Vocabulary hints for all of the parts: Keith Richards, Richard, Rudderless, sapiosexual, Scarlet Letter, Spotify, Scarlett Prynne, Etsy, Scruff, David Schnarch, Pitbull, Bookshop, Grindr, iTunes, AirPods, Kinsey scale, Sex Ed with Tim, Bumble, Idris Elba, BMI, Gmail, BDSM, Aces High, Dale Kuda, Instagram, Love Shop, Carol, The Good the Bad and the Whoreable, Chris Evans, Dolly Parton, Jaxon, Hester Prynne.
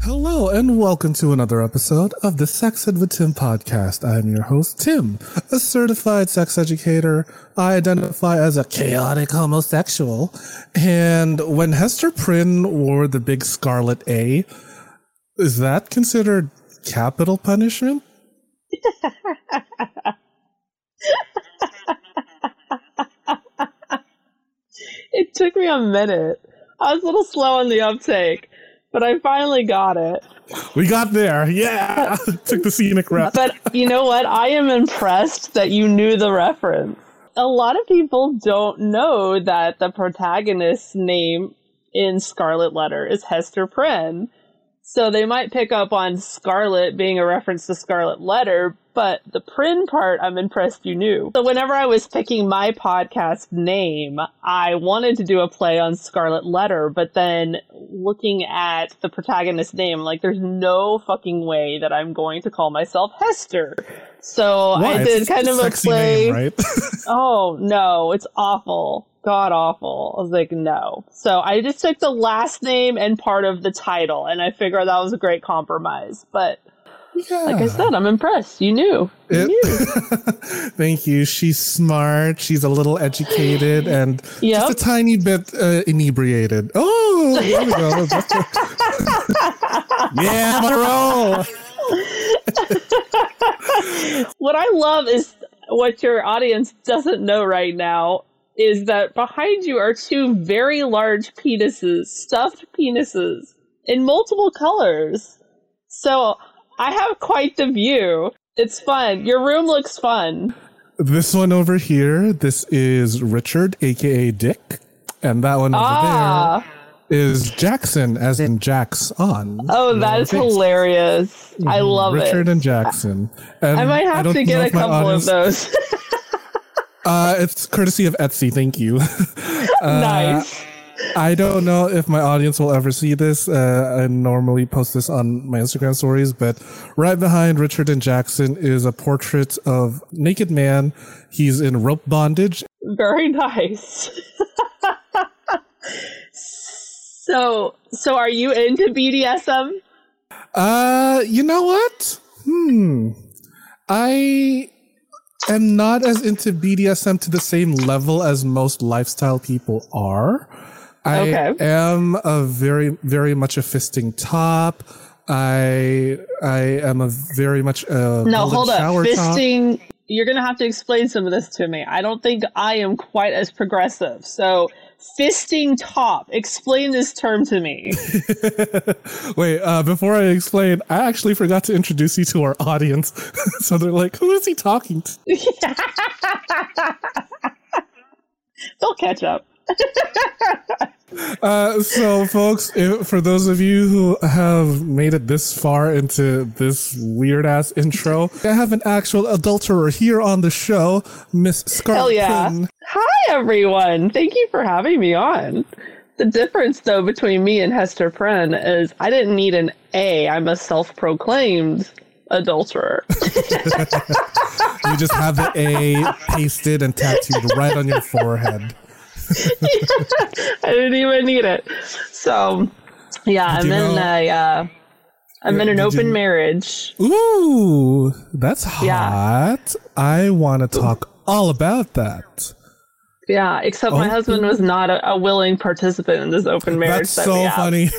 Hello and welcome to another episode of the Sex Ed with Tim podcast. I am your host, Tim, a certified sex educator. I identify as a chaotic homosexual. And when Hester Prynne wore the big scarlet A, is that considered capital punishment? It took me a minute. I was a little slow on the uptake. But I finally got it. We got there. Yeah. Took the scenic route. But you know what? I am impressed that you knew the reference. A lot of people don't know that the protagonist's name in Scarlet Letter is Hester Prynne. So they might pick up on Scarlet being a reference to Scarlet Letter, but the Prynne part, I'm impressed you knew. So whenever I was picking my podcast name, I wanted to do a play on Scarlet Letter, but then looking at the protagonist's name, like, there's no fucking way that I'm going to call myself Hester. So why? I did kind of a play. Name, right? Oh, no, it's awful. God awful. I was like, no. So I just took the last name and part of the title, and I figured that was a great compromise. But yeah. Like I said, I'm impressed. You knew. Thank you. She's smart. She's a little educated and just a tiny bit inebriated. Oh, there we go. Yeah, I'm on a roll. What I love is what your audience doesn't know right now is that behind you are two very large penises, stuffed penises, in multiple colors. So I have quite the view. It's fun. Your room looks fun. This one over here, this is Richard, a.k.a. Dick. And that one over there is Jaxon, as in Jaxon. Oh, that is hilarious. I love Richard it. Richard and Jaxon. And I might have to get a couple of those. It's courtesy of Etsy, thank you. Nice. I don't know if my audience will ever see this. I normally post this on my Instagram stories, but right behind Richard and Jaxon is a portrait of a naked man. He's in rope bondage. Very nice. So are you into BDSM? You know what? I'm not as into BDSM to the same level as most lifestyle people are. I am a very, very much a fisting top. I am a very much a no. Hold up, fisting. Top. You're gonna have to explain some of this to me. I don't think I am quite as progressive. So, fisting top. Explain this term to me. Wait, before I explain, I actually forgot to introduce you to our audience. So they're like, "Who is he talking to?" They'll catch up. So folks, for those of you who have made it this far into this weird ass intro, I have an actual adulterer here on the show, Miss Scarlett Prynne. Hi everyone, thank you for having me on. The difference though between me and Hester Prynne is I didn't need an A. I'm a self-proclaimed adulterer. You just have the A pasted and tattooed right on your forehead. I didn't even need it. So, I'm in an open marriage. Ooh, that's hot. Yeah. I want to talk all about that. Yeah, except my husband was not a willing participant in this open marriage. That's so funny.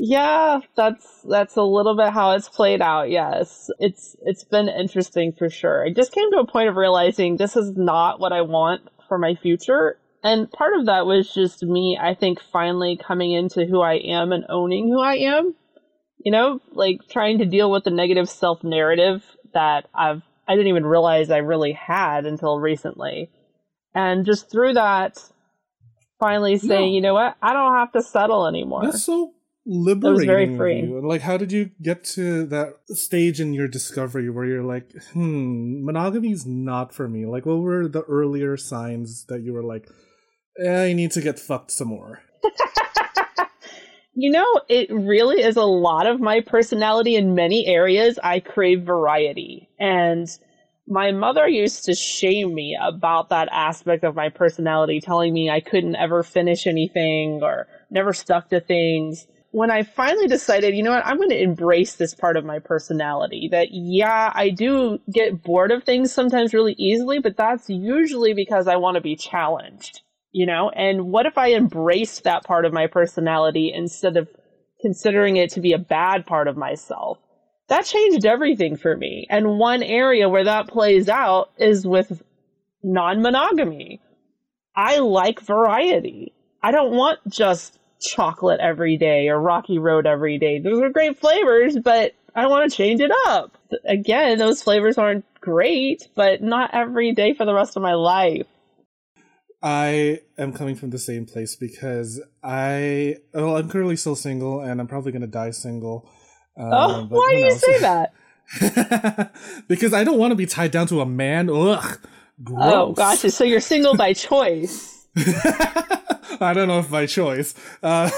Yeah, that's a little bit how it's played out. Yes, it's been interesting for sure. I just came to a point of realizing this is not what I want for my future. And part of that was just me, I think, finally coming into who I am and owning who I am, you know, like trying to deal with the negative self-narrative that I didn't even realize I really had until recently. And just through that, finally saying, you know what, I don't have to settle anymore. That's so liberating. It was very free. Like, how did you get to that stage in your discovery where you're like, monogamy's not for me? Like, what were the earlier signs that you were like, I need to get fucked some more? You know, it really is a lot of my personality in many areas. I crave variety. And my mother used to shame me about that aspect of my personality, telling me I couldn't ever finish anything or never stuck to things. When I finally decided, you know what, I'm going to embrace this part of my personality, that, yeah, I do get bored of things sometimes really easily, but that's usually because I want to be challenged, you know? And what if I embrace that part of my personality instead of considering it to be a bad part of myself? That changed everything for me. And one area where that plays out is with non-monogamy. I like variety. I don't want just chocolate every day or Rocky Road every day. Those are great flavors, but I want to change it up. Again, those flavors aren't great, but not every day for the rest of my life. I am coming from the same place because I'm currently still single and I'm probably going to die single. Why do you say that? Because I don't want to be tied down to a man. Ugh, gross. Oh, gotcha. So you're single by choice. I don't know if by choice. Let's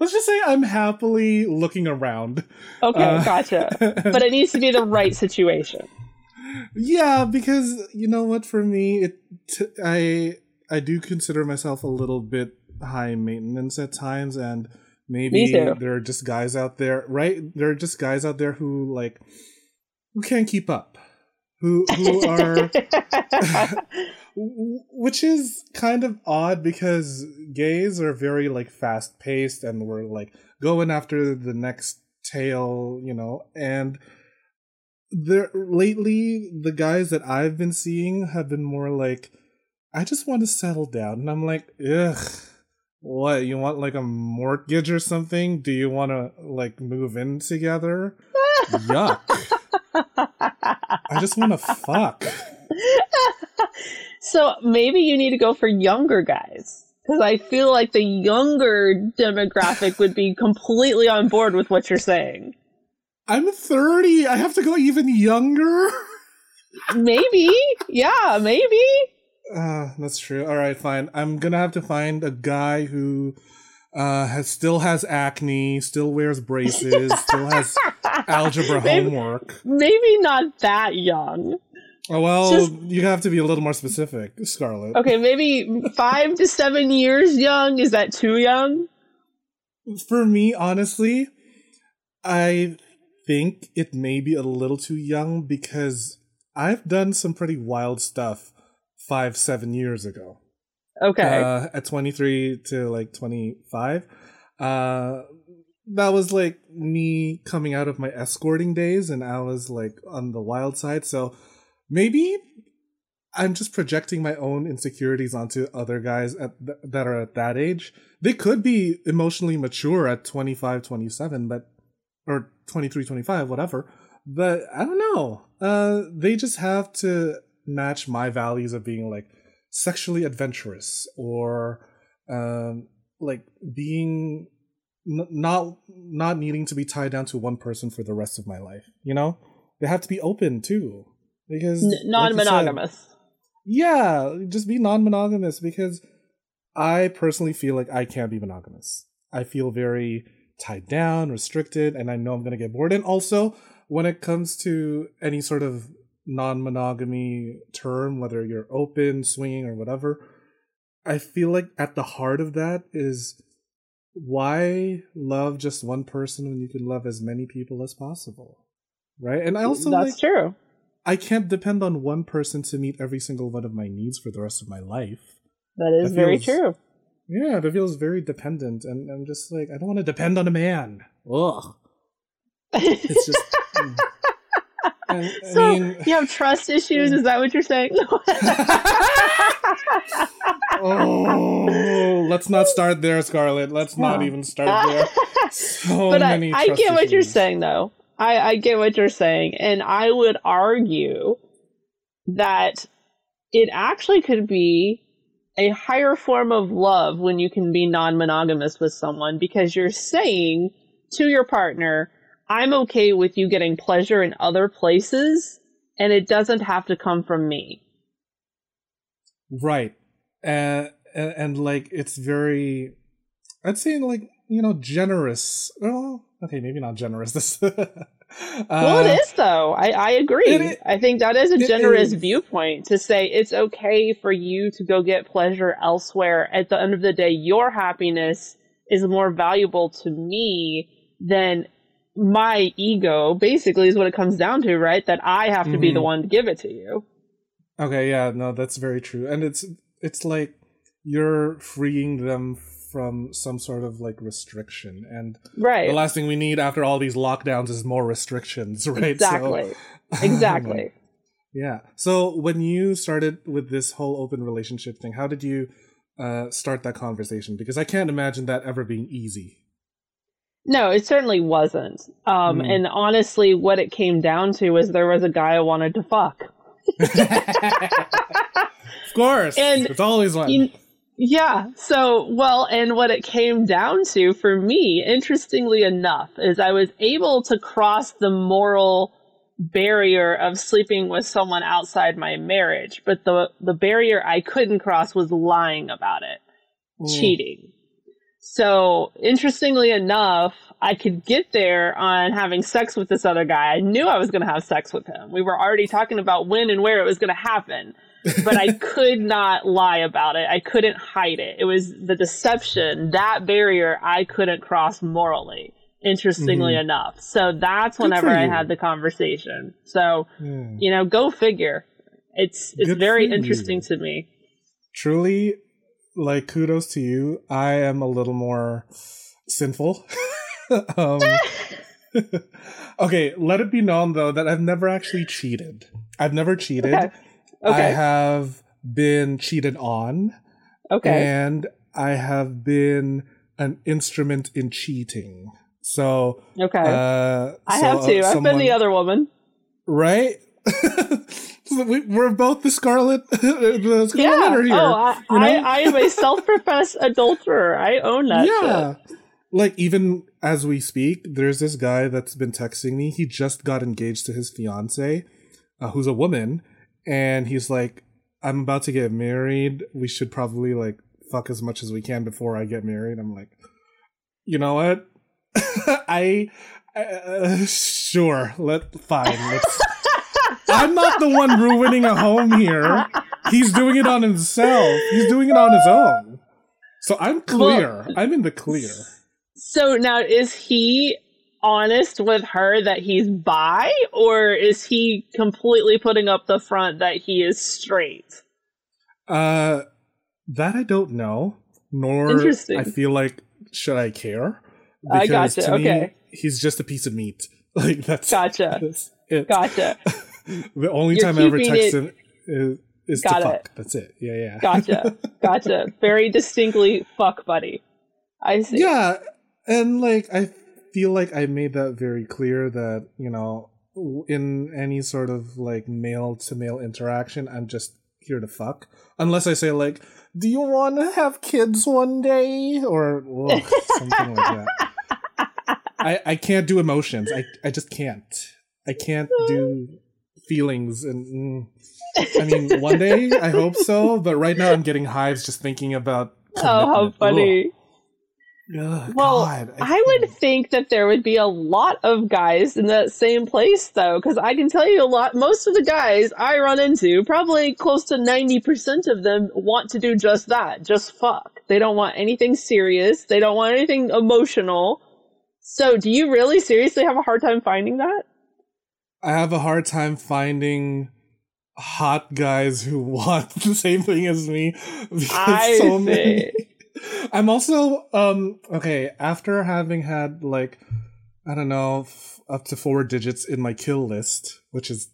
just say I'm happily looking around. Okay, gotcha. But it needs to be the right situation. Yeah, because you know what? For me, I do consider myself a little bit high maintenance at times, and maybe there are just guys out there, right? There are just guys out there who can't keep up, who are, which is kind of odd because gays are very fast paced and we're going after the next tail, you know. And there lately, the guys that I've been seeing have been more I just want to settle down, and I'm like, ugh. What, you want a mortgage or something? Do you want to move in together? Yuck. I just want to fuck. So maybe you need to go for younger guys, because I feel like the younger demographic would be completely on board with what you're saying. I'm 30. I have to go even younger? Maybe. Yeah, maybe. That's true. All right, fine. I'm going to have to find a guy who still has acne, still wears braces, still has algebra homework. Maybe not that young. Oh, well, you have to be a little more specific, Scarlett. Okay, maybe 5 to 7 years young. Is that too young? For me, honestly, I think it may be a little too young because I've done some pretty wild stuff 5-7 years ago. Okay. At 23 to 25. That was me coming out of my escorting days, and I was on the wild side. So maybe I'm just projecting my own insecurities onto other guys that are at that age. They could be emotionally mature at 25, 27, but or 23, 25, whatever. But I don't know. They just have to match my values of being sexually adventurous or being not needing to be tied down to one person for the rest of my life. You know, they have to be open too, because non-monogamous. Said, yeah, just be non-monogamous, because I personally feel I can't be monogamous. I feel very tied down, restricted, and I know I'm gonna get bored. And also, when it comes to any sort of non-monogamy term, whether you're open, swinging, or whatever, I feel at the heart of that is, why love just one person when you can love as many people as possible, right? And I also that's true. I can't depend on one person to meet every single one of my needs for the rest of my life. That feels very true. Yeah, that feels very dependent, and I'm just I don't want to depend on a man. Ugh, it's just. I mean, you have trust issues? Is that what you're saying? Oh, let's not start there, Scarlett. Let's not even start there. I get what you're saying, though. I get what you're saying. And I would argue that it actually could be a higher form of love when you can be non-monogamous with someone, because you're saying to your partner, I'm okay with you getting pleasure in other places, and it doesn't have to come from me. Right. And like, it's very, I'd say, like, you know, generous. Well, okay, maybe not generous. This well, it is, though. I agree. I think that is a generous viewpoint to say it's okay for you to go get pleasure elsewhere. At the end of the day, your happiness is more valuable to me than my ego, basically, is what it comes down to, right? That I have to be the one to give it to you. Okay, yeah, no, that's very true. And it's like you're freeing them from some sort of like restriction, and right, the last thing we need after all these lockdowns is more restrictions, right? Exactly. Yeah. So when you started with this whole open relationship thing, how did you start that conversation? Because I can't imagine that ever being easy. No, it certainly wasn't. And honestly, what it came down to was there was a guy I wanted to fuck. Of course. And it's always one. Yeah. So, well, and what it came down to for me, interestingly enough, is I was able to cross the moral barrier of sleeping with someone outside my marriage. But the barrier I couldn't cross was lying about it, cheating. So, interestingly enough, I could get there on having sex with this other guy. I knew I was going to have sex with him. We were already talking about when and where it was going to happen. But I could not lie about it. I couldn't hide it. It was the deception, that barrier I couldn't cross morally, interestingly enough. So that's whenever I had the conversation. So, you know, go figure. It's very interesting to me. Truly, like, kudos to you. I am a little more sinful. Okay, let it be known, though, that I've never actually cheated. I've never cheated. Okay. I have been cheated on. Okay. And I have been an instrument in cheating. So, okay. I have too. I've been the other woman. Right? We're both the Scarlet Letter here. I am a self-professed adulterer. I own that. Yeah, shit. Like, even as we speak, there's this guy that's been texting me. He just got engaged to his fiance, who's a woman, and he's like, "I'm about to get married. We should probably like fuck as much as we can before I get married." I'm like, you know what? Let's. I'm not the one ruining a home here. He's doing it on himself. He's doing it on his own. So I'm clear. Well, I'm in the clear. So now, is he honest with her that he's bi? Or is he completely putting up the front that he is straight? That I don't know. Nor I feel like, should I care? Because I gotcha. To me, okay. He's just a piece of meat. Like, that's gotcha. That's it. Gotcha. The only time I ever text him is to fuck. That's it. Yeah. Gotcha. Very distinctly fuck buddy. I see. Yeah. And like, I feel like I made that very clear that, you know, in any sort of like male to male interaction, I'm just here to fuck. Unless I say like, do you want to have kids one day? Or something like that. I can't do emotions. I just can't. I can't do feelings, and I mean, one day I hope so, but right now I'm getting hives just thinking about commitment. Oh, how funny. Ugh, well, God, I would think that there would be a lot of guys in that same place, though, because I can tell you most of the guys I run into, probably close to 90% of them, want to do just that, just fuck. They don't want anything serious, they don't want anything emotional. So do you really seriously have a hard time finding that? I have a hard time finding hot guys who want the same thing as me. I'm also, okay, after having had, like, I don't know, up to 4 digits in my kill list, which is...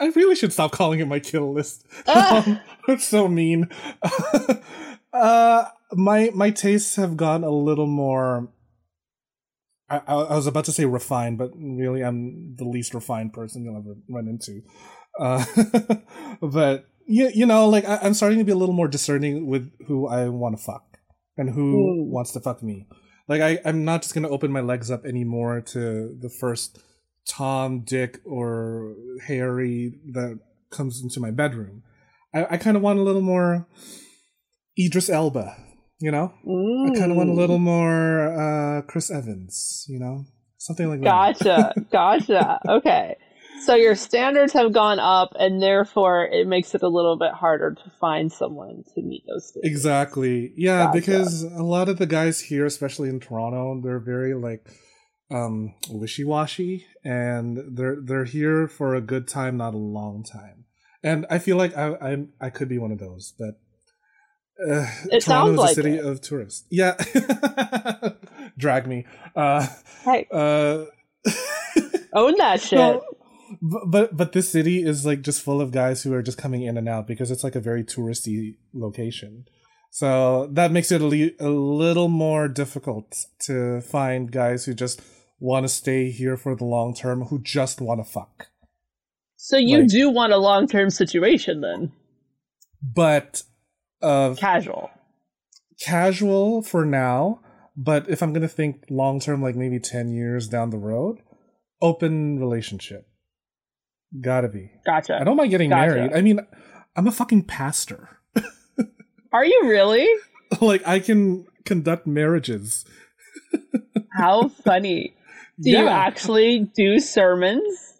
I really should stop calling it my kill list. That's so mean. My tastes have gone a little more... I was about to say refined, but really I'm the least refined person you'll ever run into. But, you know, like, I'm starting to be a little more discerning with who I want to fuck and who wants to fuck me. Like, I'm not just going to open my legs up anymore to the first Tom, Dick, or Harry that comes into my bedroom. I kind of want a little more Idris Elba, you know? Ooh. I kind of want a little more Chris Evans, you know? Something like that. Gotcha. Okay. So your standards have gone up, and therefore it makes it a little bit harder to find someone to meet those standards. Exactly. Yeah, gotcha. Because a lot of the guys here, especially in Toronto, they're very, like, wishy-washy, and they're here for a good time, not a long time. And I feel like I could be one of those, but it Toronto is like a city of tourists. Yeah. Drag me. Right. Own that shit. No, but this city is like just full of guys who are just coming in and out because it's like a very touristy location. So that makes it a little more difficult to find guys who just want to stay here for the long term, who just want to fuck. So you do want a long-term situation then. But casual for now, but if I'm going to think long-term, like maybe 10 years down the road, open relationship. Gotta be. Gotcha. I don't mind getting married. I mean, I'm a fucking pastor. Are you really? Like, I can conduct marriages. How funny. Do you actually do sermons?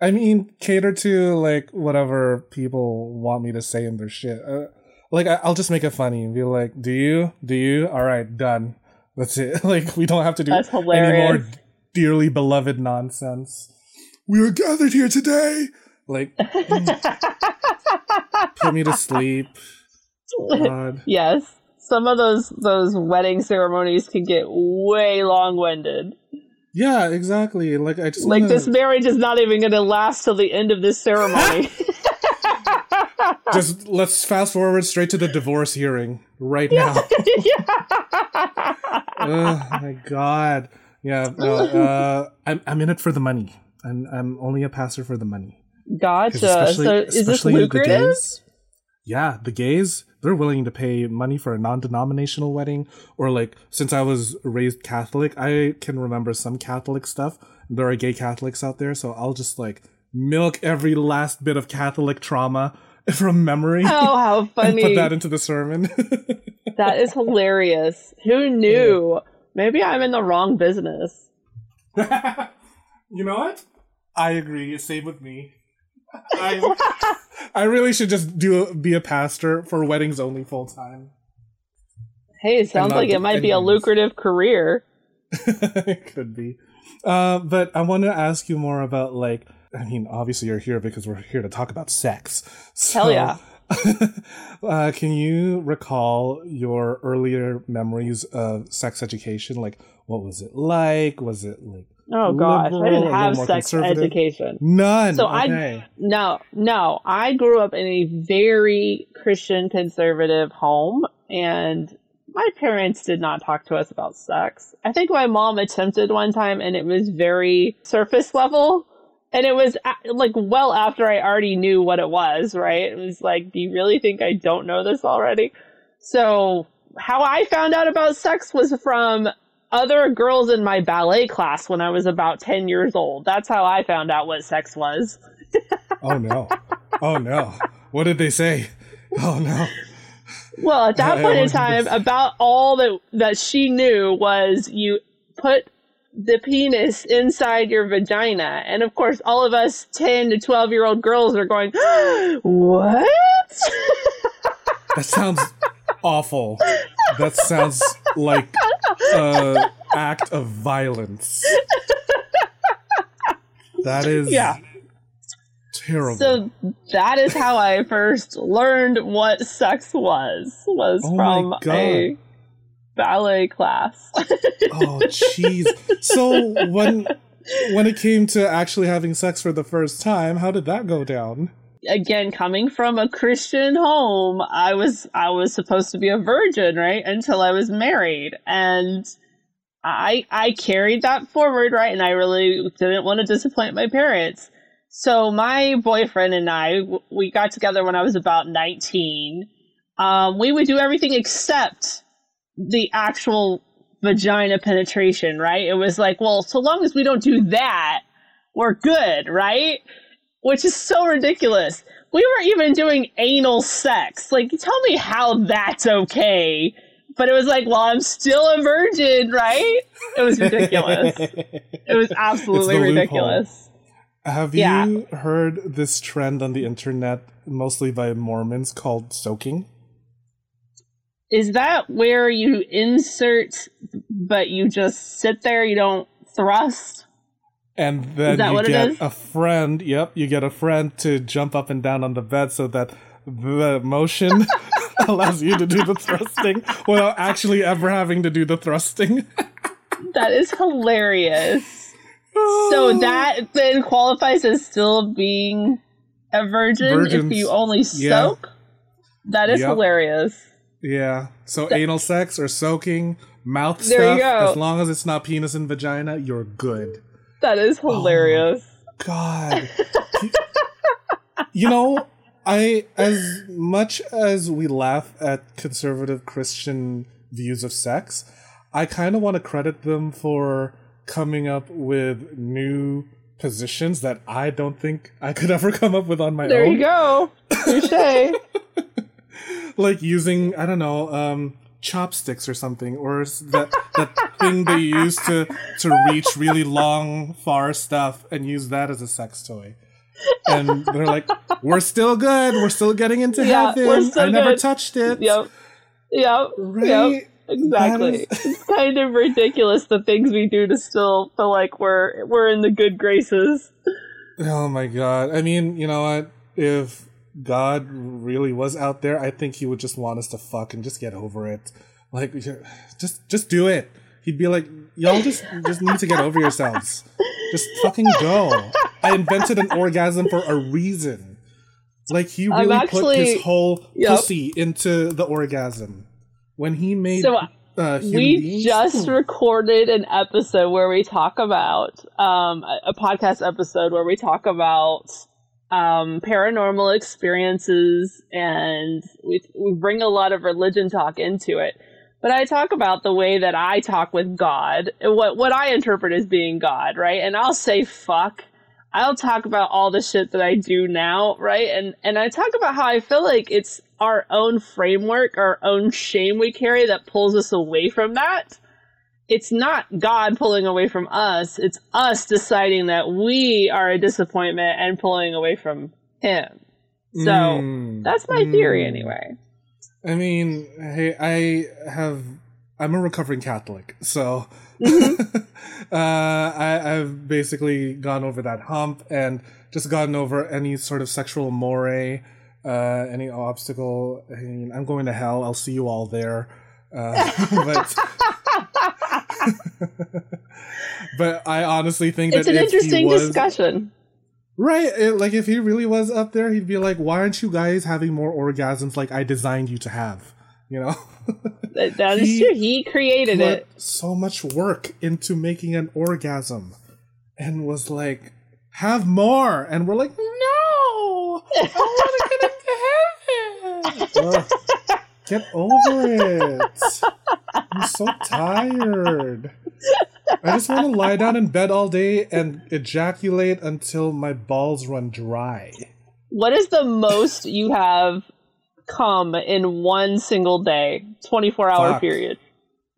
I mean, cater to, like, whatever people want me to say in their shit. Like, I'll just make it funny and be like, do you? All right, done. That's it. Like, we don't have to do any more dearly beloved nonsense. We are gathered here today. Like, put me to sleep. God. Yes. Some of those wedding ceremonies can get way long-winded. Yeah, exactly. Like I just this marriage is not even going to last till the end of this ceremony. Just let's fast forward straight to the divorce hearing right now. Oh my God. Yeah. I'm in it for the money. I'm only a pastor for the money. Gotcha. So is this lucrative? Yeah, the gays, they're willing to pay money for a non-denominational wedding. Or like, since I was raised Catholic, I can remember some Catholic stuff. There are gay Catholics out there, so I'll just like milk every last bit of Catholic trauma from memory. Oh, how funny. And put that into the sermon. That is hilarious. Who knew? Yeah. Maybe I'm in the wrong business. You know what? I agree. Same with me. I really should just be a pastor for weddings only full time. Hey, it sounds like it might be a lucrative career. It could be. But I want to ask you more about like, I mean, obviously you're here because we're here to talk about sex. So, hell yeah. Can you recall your earlier memories of sex education? Like, what was it like? Was it like... Oh gosh, I didn't have sex education. None. So okay. I grew up in a very Christian conservative home, and my parents did not talk to us about sex. I think my mom attempted one time, and it was very surface level, and it was like well after I already knew what it was. Right? It was like, do you really think I don't know this already? So how I found out about sex was from other girls in my ballet class when I was about 10 years old. That's how I found out what sex was. Oh no. What did they say? Oh no. Well, at that point in time, about all that she knew was you put the penis inside your vagina. And of course, all of us 10 to 12-year-old girls are going, what? That sounds awful. That sounds like act of violence. That is terrible. So that is how I first learned what sex was. Was from a ballet class. Oh, jeez. So when it came to actually having sex for the first time, how did that go down? Again, coming from a Christian home, I was supposed to be a virgin, right? Until I was married. And I carried that forward, right? And I really didn't want to disappoint my parents. So my boyfriend and I, we got together when I was about 19. We would do everything except the actual vagina penetration, right? It was like, well, so long as we don't do that, we're good, right? Which is so ridiculous. We were even doing anal sex. Like, tell me how that's okay. But it was like, well, I'm still a virgin, right? It was ridiculous. It was absolutely ridiculous. Loophole. Have you heard this trend on the internet, mostly by Mormons, called soaking? Is that where you insert, but you just sit there, you don't thrust? And then you get a friend, you get a friend to jump up and down on the bed so that the motion allows you to do the thrusting without actually ever having to do the thrusting. That is hilarious. So that then qualifies as still being a virgin. Virgins. If you only soak? That is hilarious. Yeah. So anal sex or soaking, mouth there stuff, you go. As long as it's not penis and vagina, you're good. That is hilarious. Oh, God. You know, as much as we laugh at conservative Christian views of sex, I kind of want to credit them for coming up with new positions that I don't think I could ever come up with on my own. There you go. Touché. Like using, I don't know, chopsticks or something, or that thing they use to reach really long, far stuff and use that as a sex toy. And they're like, we're still good. We're still getting into heaven. I never touched it. Yep. Right? Yep. Exactly. It's kind of ridiculous, the things we do to still feel like we're in the good graces. Oh my God. I mean, you know what? If God really was out there, I think he would just want us to fuck and just get over it. Like, just do it. He'd be like, y'all just need to get over yourselves. Just fucking go. I invented an orgasm for a reason. Like, he really put his whole pussy into the orgasm. When he made we just recorded an episode where we talk about a podcast episode where we talk about paranormal experiences, and we bring a lot of religion talk into it. But I talk about the way that I talk with God, what I interpret as being God, right? And I'll say fuck. I'll talk about all the shit that I do now, right? And I talk about how I feel like it's our own framework, our own shame we carry that pulls us away from that. It's not God pulling away from us. It's us deciding that we are a disappointment and pulling away from him. So that's my theory anyway. I mean, hey, I'm a recovering Catholic, so I've basically gone over that hump and just gotten over any sort of sexual moray. Any obstacle, I mean, I'm going to hell. I'll see you all there. But I honestly think that it's an interesting discussion. Right. Like, if he really was up there, he'd be like, why aren't you guys having more orgasms like I designed you to have? You know? That is true. He created it. So much work into making an orgasm and was like, have more. And we're like, no, I want to get get over it. I'm so tired. I just want to lie down in bed all day and ejaculate until my balls run dry. What is the most you have come in one single day? 24-hour period.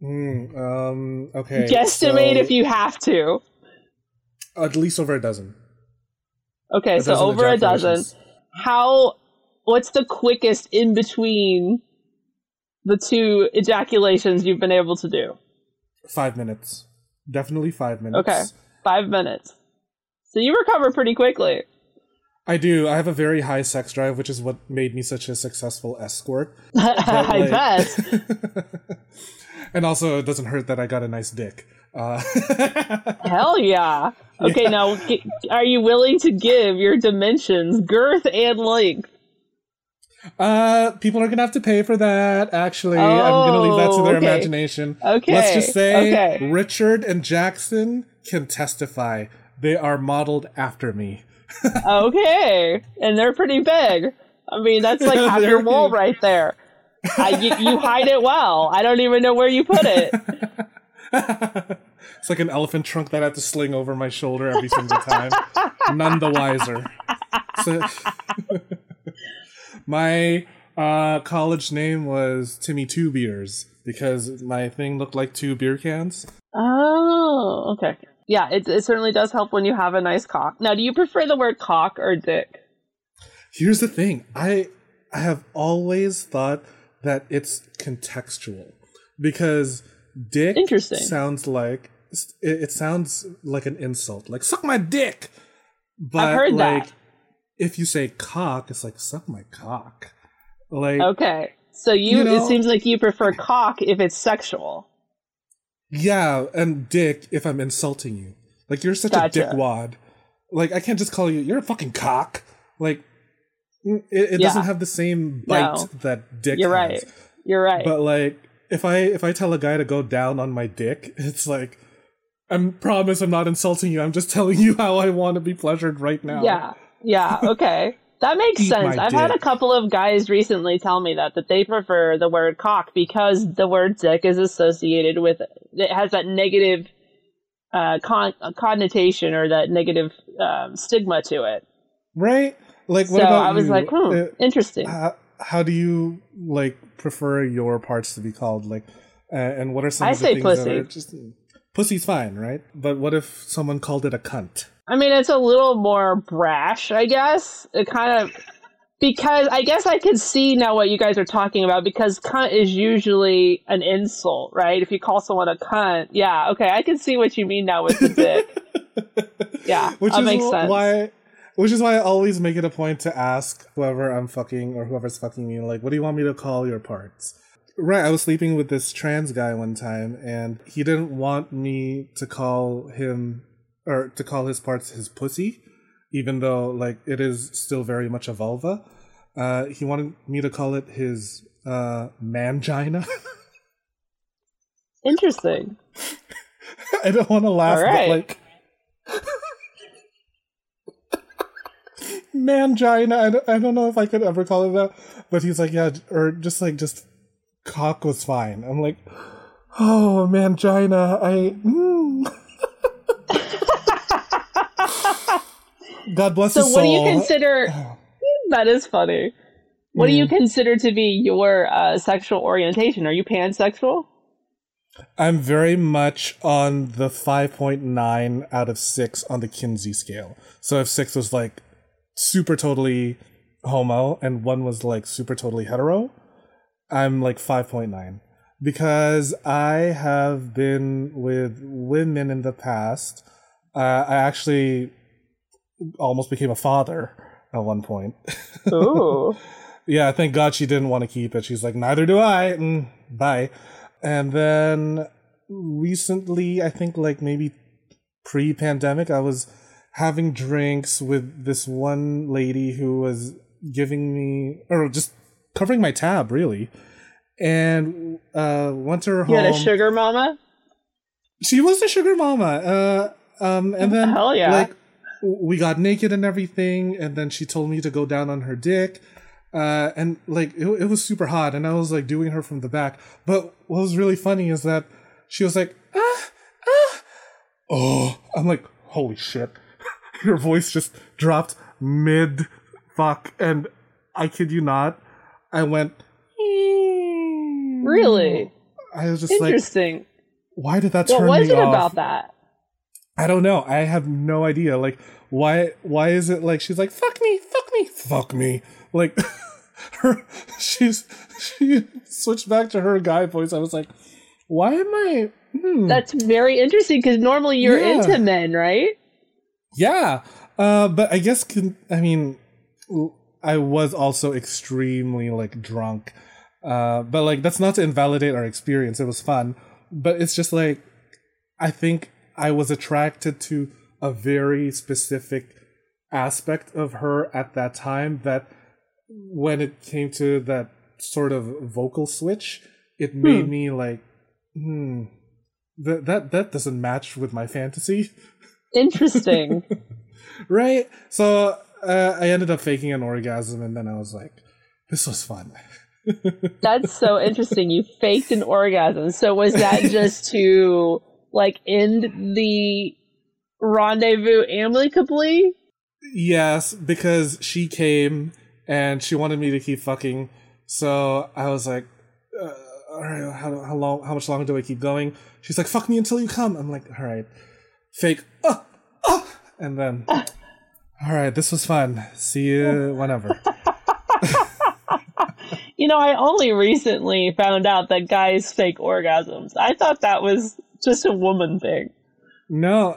Okay. Guesstimate if you have to. At least over a dozen. Okay, so over a dozen. What's the quickest in between the two ejaculations you've been able to do? 5 minutes. Definitely 5 minutes. Okay, 5 minutes. So you recover pretty quickly. I do. I have a very high sex drive, which is what made me such a successful escort. I bet. And also, it doesn't hurt that I got a nice dick. Hell yeah. Okay, yeah. Now, are you willing to give your dimensions, girth and length? People are going to have to pay for that, actually. I'm going to leave that to their imagination. Okay. Let's just say Richard and Jaxon can testify. They are modeled after me. Okay. And they're pretty big. I mean, that's like half your wall right there. You hide it well. I don't even know where you put it. It's like an elephant trunk that I have to sling over my shoulder every single time. None the wiser. So my college name was Timmy Two Beers because my thing looked like two beer cans. Oh, okay. Yeah, it certainly does help when you have a nice cock. Now, do you prefer the word cock or dick? Here's the thing. I have always thought that it's contextual because dick sounds like an insult, like suck my dick. But I've heard that. If you say cock, it's like suck my cock. Like okay, so it seems like you prefer cock if it's sexual. Yeah, and dick if I'm insulting you. Like you're such a dickwad. Like I can't just call you. You're a fucking cock. Like. It doesn't have the same bite that dick has. You're right. But like, if I tell a guy to go down on my dick, it's like, I promise I'm not insulting you. I'm just telling you how I want to be pleasured right now. Yeah. Okay, that makes sense. I've had a couple of guys recently tell me that they prefer the word cock because the word dick is associated with it has that negative connotation or that negative stigma to it. Right. Like, what so about I was you? Like, interesting. How do you like prefer your parts to be called? Like, and what are some of the things pussy. That are just pussy's fine, right? But what if someone called it a cunt? I mean, it's a little more brash, I guess. It kind of because I guess I can see now what you guys are talking about because cunt is usually an insult, right? If you call someone a cunt, yeah, okay, I can see what you mean now with the dick. Yeah, that makes sense. Which is why I always make it a point to ask whoever I'm fucking or whoever's fucking me, like, what do you want me to call your parts? Right, I was sleeping with this trans guy one time, and he didn't want me to call him, or to call his parts his pussy, even though, like, it is still very much a vulva. He wanted me to call it his mangina. Interesting. I don't want to laugh, but, like... Mangina. I don't know if I could ever call it that, but he's like, yeah, or just cock was fine. I'm like, oh, mangina. God bless his soul. So what do you consider? That is funny. What do you consider to be your sexual orientation? Are you pansexual? I'm very much on the 5.9 out of 6 on the Kinsey scale. So if 6 was like super totally homo and one was like super totally hetero, I'm like 5.9 because I have been with women in the past. I actually almost became a father at one point. Ooh. Yeah, thank God she didn't want to keep it. She's like, neither do I. Bye. And then recently, I think like maybe pre-pandemic, I was having drinks with this one lady who was giving me, or just covering my tab, really. And went to her home. You had a sugar mama? She was a sugar mama. And then, hell yeah. Like, we got naked and everything, and then she told me to go down on her dick. And, like, it was super hot, and I was, like, doing her from the back. But what was really funny is that she was like, oh. I'm like, holy shit. Your voice just dropped mid-fuck, and I kid you not, I went... Really? I was just interesting. Like, why did that turn me off? What was it about that? I don't know. I have no idea. Like, why is it like, she's like, fuck me, fuck me, fuck me. Like, she switched back to her guy voice. I was like, why am I... That's very interesting, because normally you're into men, right? Yeah, but I guess, I mean, I was also extremely, like, drunk But like, that's not to invalidate our experience. It was fun. But it's just like, I think I was attracted to a very specific aspect of her at that time, that when it came to that sort of vocal switch, it made me like, that doesn't match with my fantasy. Interesting. Right? So I ended up faking an orgasm, and then I was like, this was fun. That's so interesting. You faked an orgasm. So was that just to like end the rendezvous amicably? Yes, because she came and she wanted me to keep fucking. So I was like, all right, how much longer do I keep going? She's like, fuck me until you come. I'm like, all right, fake. And then, all right, this was fun. See you whenever. You know, I only recently found out that guys fake orgasms. I thought that was just a woman thing. No,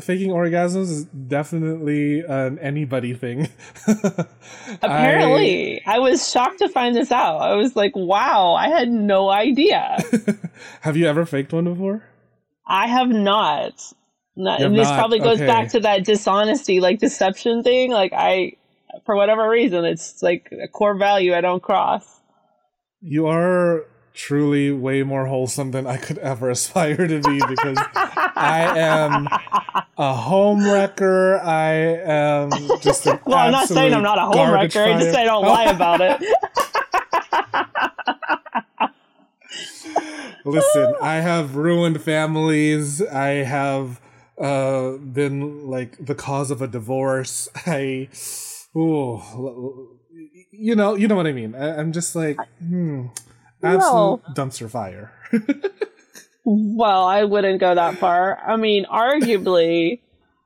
faking orgasms is definitely an anybody thing. Apparently. I was shocked to find this out. I was like, wow, I had no idea. Have you ever faked one before? I have not. Probably goes back to that dishonesty, like deception thing. Like for whatever reason, it's like a core value I don't cross. You are truly way more wholesome than I could ever aspire to be, because I am a home wrecker. I am just an well, I'm not saying I'm not a home wrecker. I just say I don't lie about it. Listen, I have ruined families. I have been like the cause of a divorce. You know what I mean. I'm just like, absolute dumpster fire. Well, I wouldn't go that far. I mean, arguably,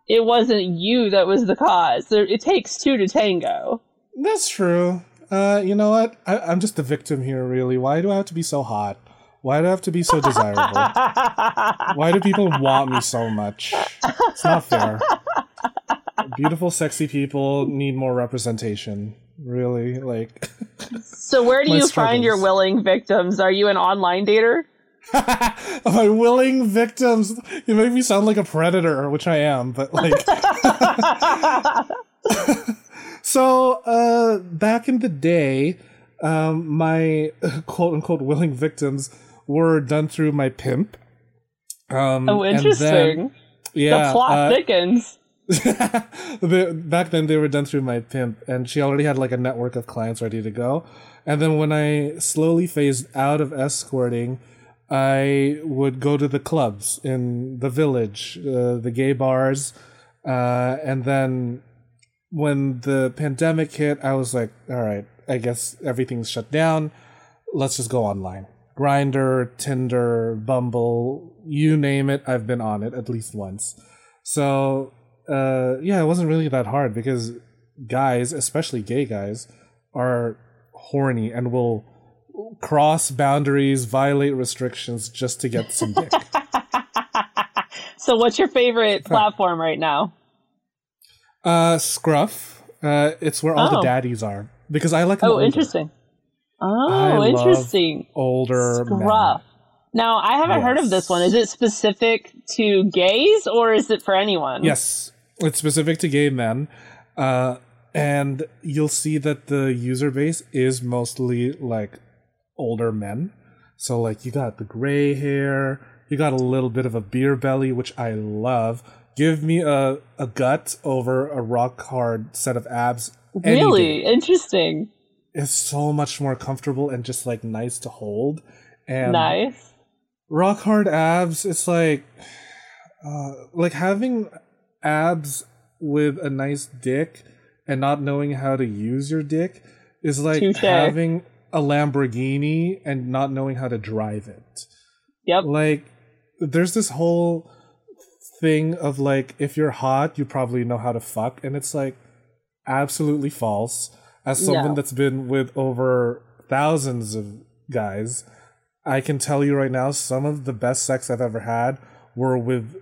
it wasn't you that was the cause. It takes two to tango. That's true. You know what? I'm just the victim here, really. Why do I have to be so hot? Why do I have to be so desirable? Why do people want me so much? It's not fair. Beautiful, sexy people need more representation. Really, like. So where do you find your willing victims? Are you an online dater? My willing victims. You make me sound like a predator, which I am, but like. So back in the day, my quote unquote willing victims were done through my pimp. Interesting. The plot thickens. Back then they were done through my pimp, and she already had like a network of clients ready to go. And then when I slowly phased out of escorting, I would go to the clubs in the village, the gay bars, and then when the pandemic hit, I was like, all right, I guess everything's shut down, let's just go online. Grindr, Tinder, Bumble, you name it, I've been on it at least once. So it wasn't really that hard, because guys, especially gay guys, are horny and will cross boundaries, violate restrictions just to get some dick. So what's your favorite platform right now? Scruff. It's where all the daddies are, because I like older. Interesting. Interesting. Older Scruff. Men. Now, I haven't heard of this one. Is it specific to gays, or is it for anyone? Yes, it's specific to gay men. And you'll see that the user base is mostly, like, older men. So, like, you got the gray hair. You got a little bit of a beer belly, which I love. Give me a gut over a rock-hard set of abs. Really? Interesting. It's so much more comfortable and just, like, nice to hold. And nice. Rock hard abs, it's like having abs with a nice dick and not knowing how to use your dick is like having a Lamborghini and not knowing how to drive it. Yep. Like, there's this whole thing of like, if you're hot, you probably know how to fuck, and it's like absolutely false. As someone that's been with over thousands of guys, I can tell you right now, some of the best sex I've ever had were with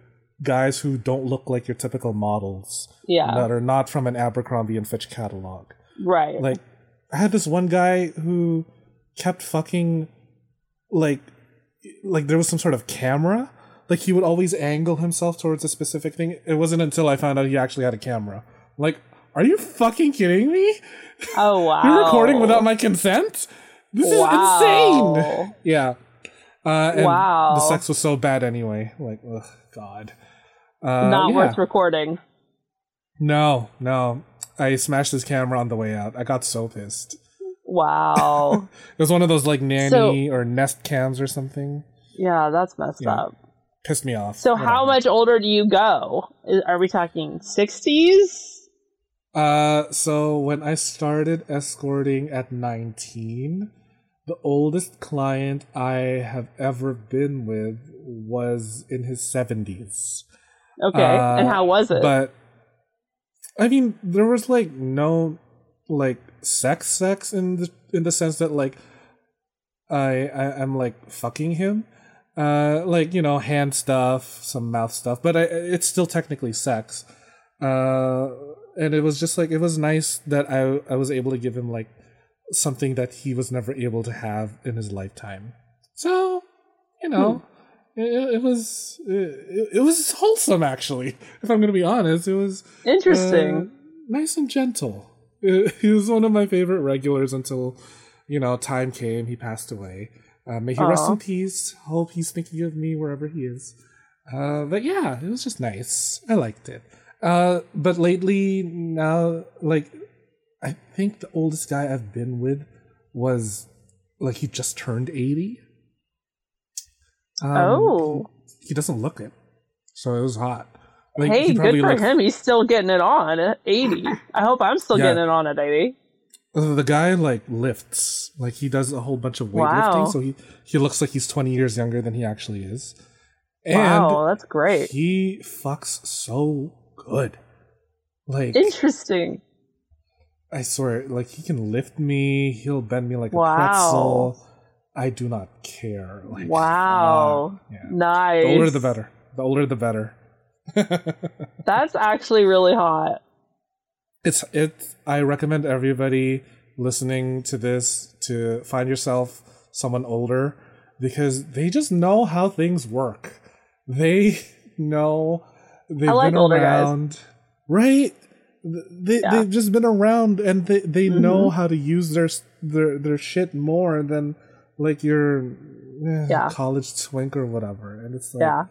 guys who don't look like your typical models. Yeah. That are not from an Abercrombie & Fitch catalog. Right. Like, I had this one guy who kept fucking, like there was some sort of camera. Like, he would always angle himself towards a specific thing. It wasn't until I found out he actually had a camera. Like, are you fucking kidding me? Oh, wow. You're recording without my consent? This is insane. Yeah. And the sex was so bad anyway. Like, ugh, God. Not worth recording. No. I smashed his camera on the way out. I got so pissed. Wow. It was one of those, like, nanny or Nest cams or something. Yeah, that's messed up. Pissed me off. So how much older do you go? Are we talking 60s? So when I started escorting at 19, the oldest client I have ever been with was in his 70s. Okay, and how was it? But I mean, there was like no like sex in the sense that like I'm like fucking him. Like, you know, hand stuff, some mouth stuff, but it's still technically sex. And it was just like, it was nice that I was able to give him like something that he was never able to have in his lifetime. So, you know, it was wholesome, actually. If I'm going to be honest, it was interesting, nice and gentle. He was one of my favorite regulars until, you know, time came, he passed away. May he rest in peace. Hope he's thinking of me wherever he is. But yeah, it was just nice. I liked it. But lately, now, like, I think the oldest guy I've been with was, like, he just turned 80. He doesn't look it. So it was hot. Like, hey, good for him. He's still getting it on at 80. I hope I'm still getting it on at 80. The guy, like, lifts. Like, he does a whole bunch of weightlifting, so he looks like he's 20 years younger than he actually is. And wow, that's great. He fucks so good. Like, interesting. I swear, like, he can lift me. He'll bend me like a pretzel. I do not care. Like, yeah. Nice. The older, the better. The older, the better. That's actually really hot. I recommend everybody listening to this to find yourself someone older, because they just know how things work. They know they've been around, guys. Right? They've just been around, and they know how to use their shit more than like your college twink or whatever. And it's like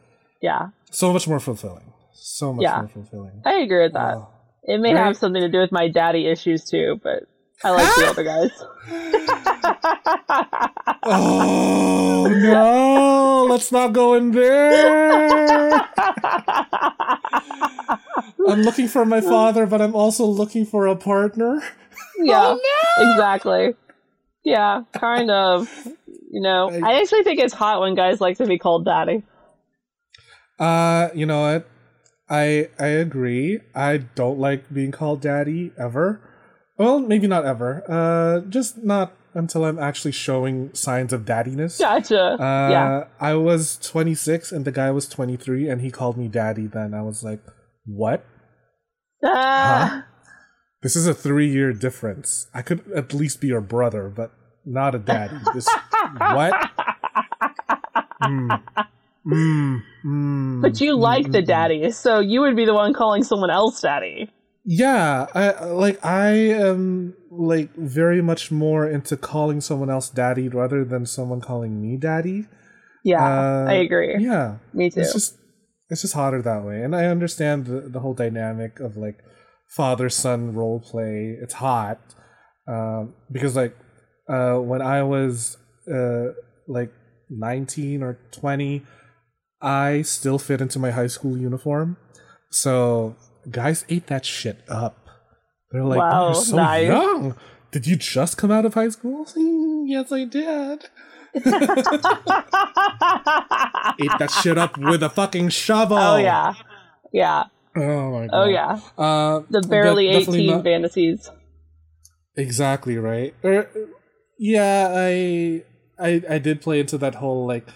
so much more fulfilling. So much more fulfilling. I agree with that. Oh. It may have something to do with my daddy issues too, but I like the older guys. Oh, no. Let's not go in there. I'm looking for my father, but I'm also looking for a partner. Yeah, oh, no! Exactly. Yeah, kind of. You know, I actually think it's hot when guys like to be called daddy. You know what? I agree. I don't like being called daddy ever. Well, maybe not ever. Just not until I'm actually showing signs of daddiness. Gotcha. I was 26 and the guy was 23 and he called me daddy then. I was like, what? Huh? This is a 3-year difference. I could at least be your brother, but not a daddy. This what? But you like the daddy, so you would be the one calling someone else daddy. Yeah, I am like very much more into calling someone else daddy rather than someone calling me daddy. Yeah, I agree. Yeah, me too. It's just hotter that way, and I understand the whole dynamic of like father-son role play. It's hot because like when I was like 19 or 20. I still fit into my high school uniform. So guys ate that shit up. They're like, wow, you're so young. Did you just come out of high school? Yes, I did. Ate that shit up with a fucking shovel. Oh, yeah. Yeah. Oh, my God. Oh, yeah. The barely 18 fantasies. Exactly, right? Yeah, I did play into that whole, like...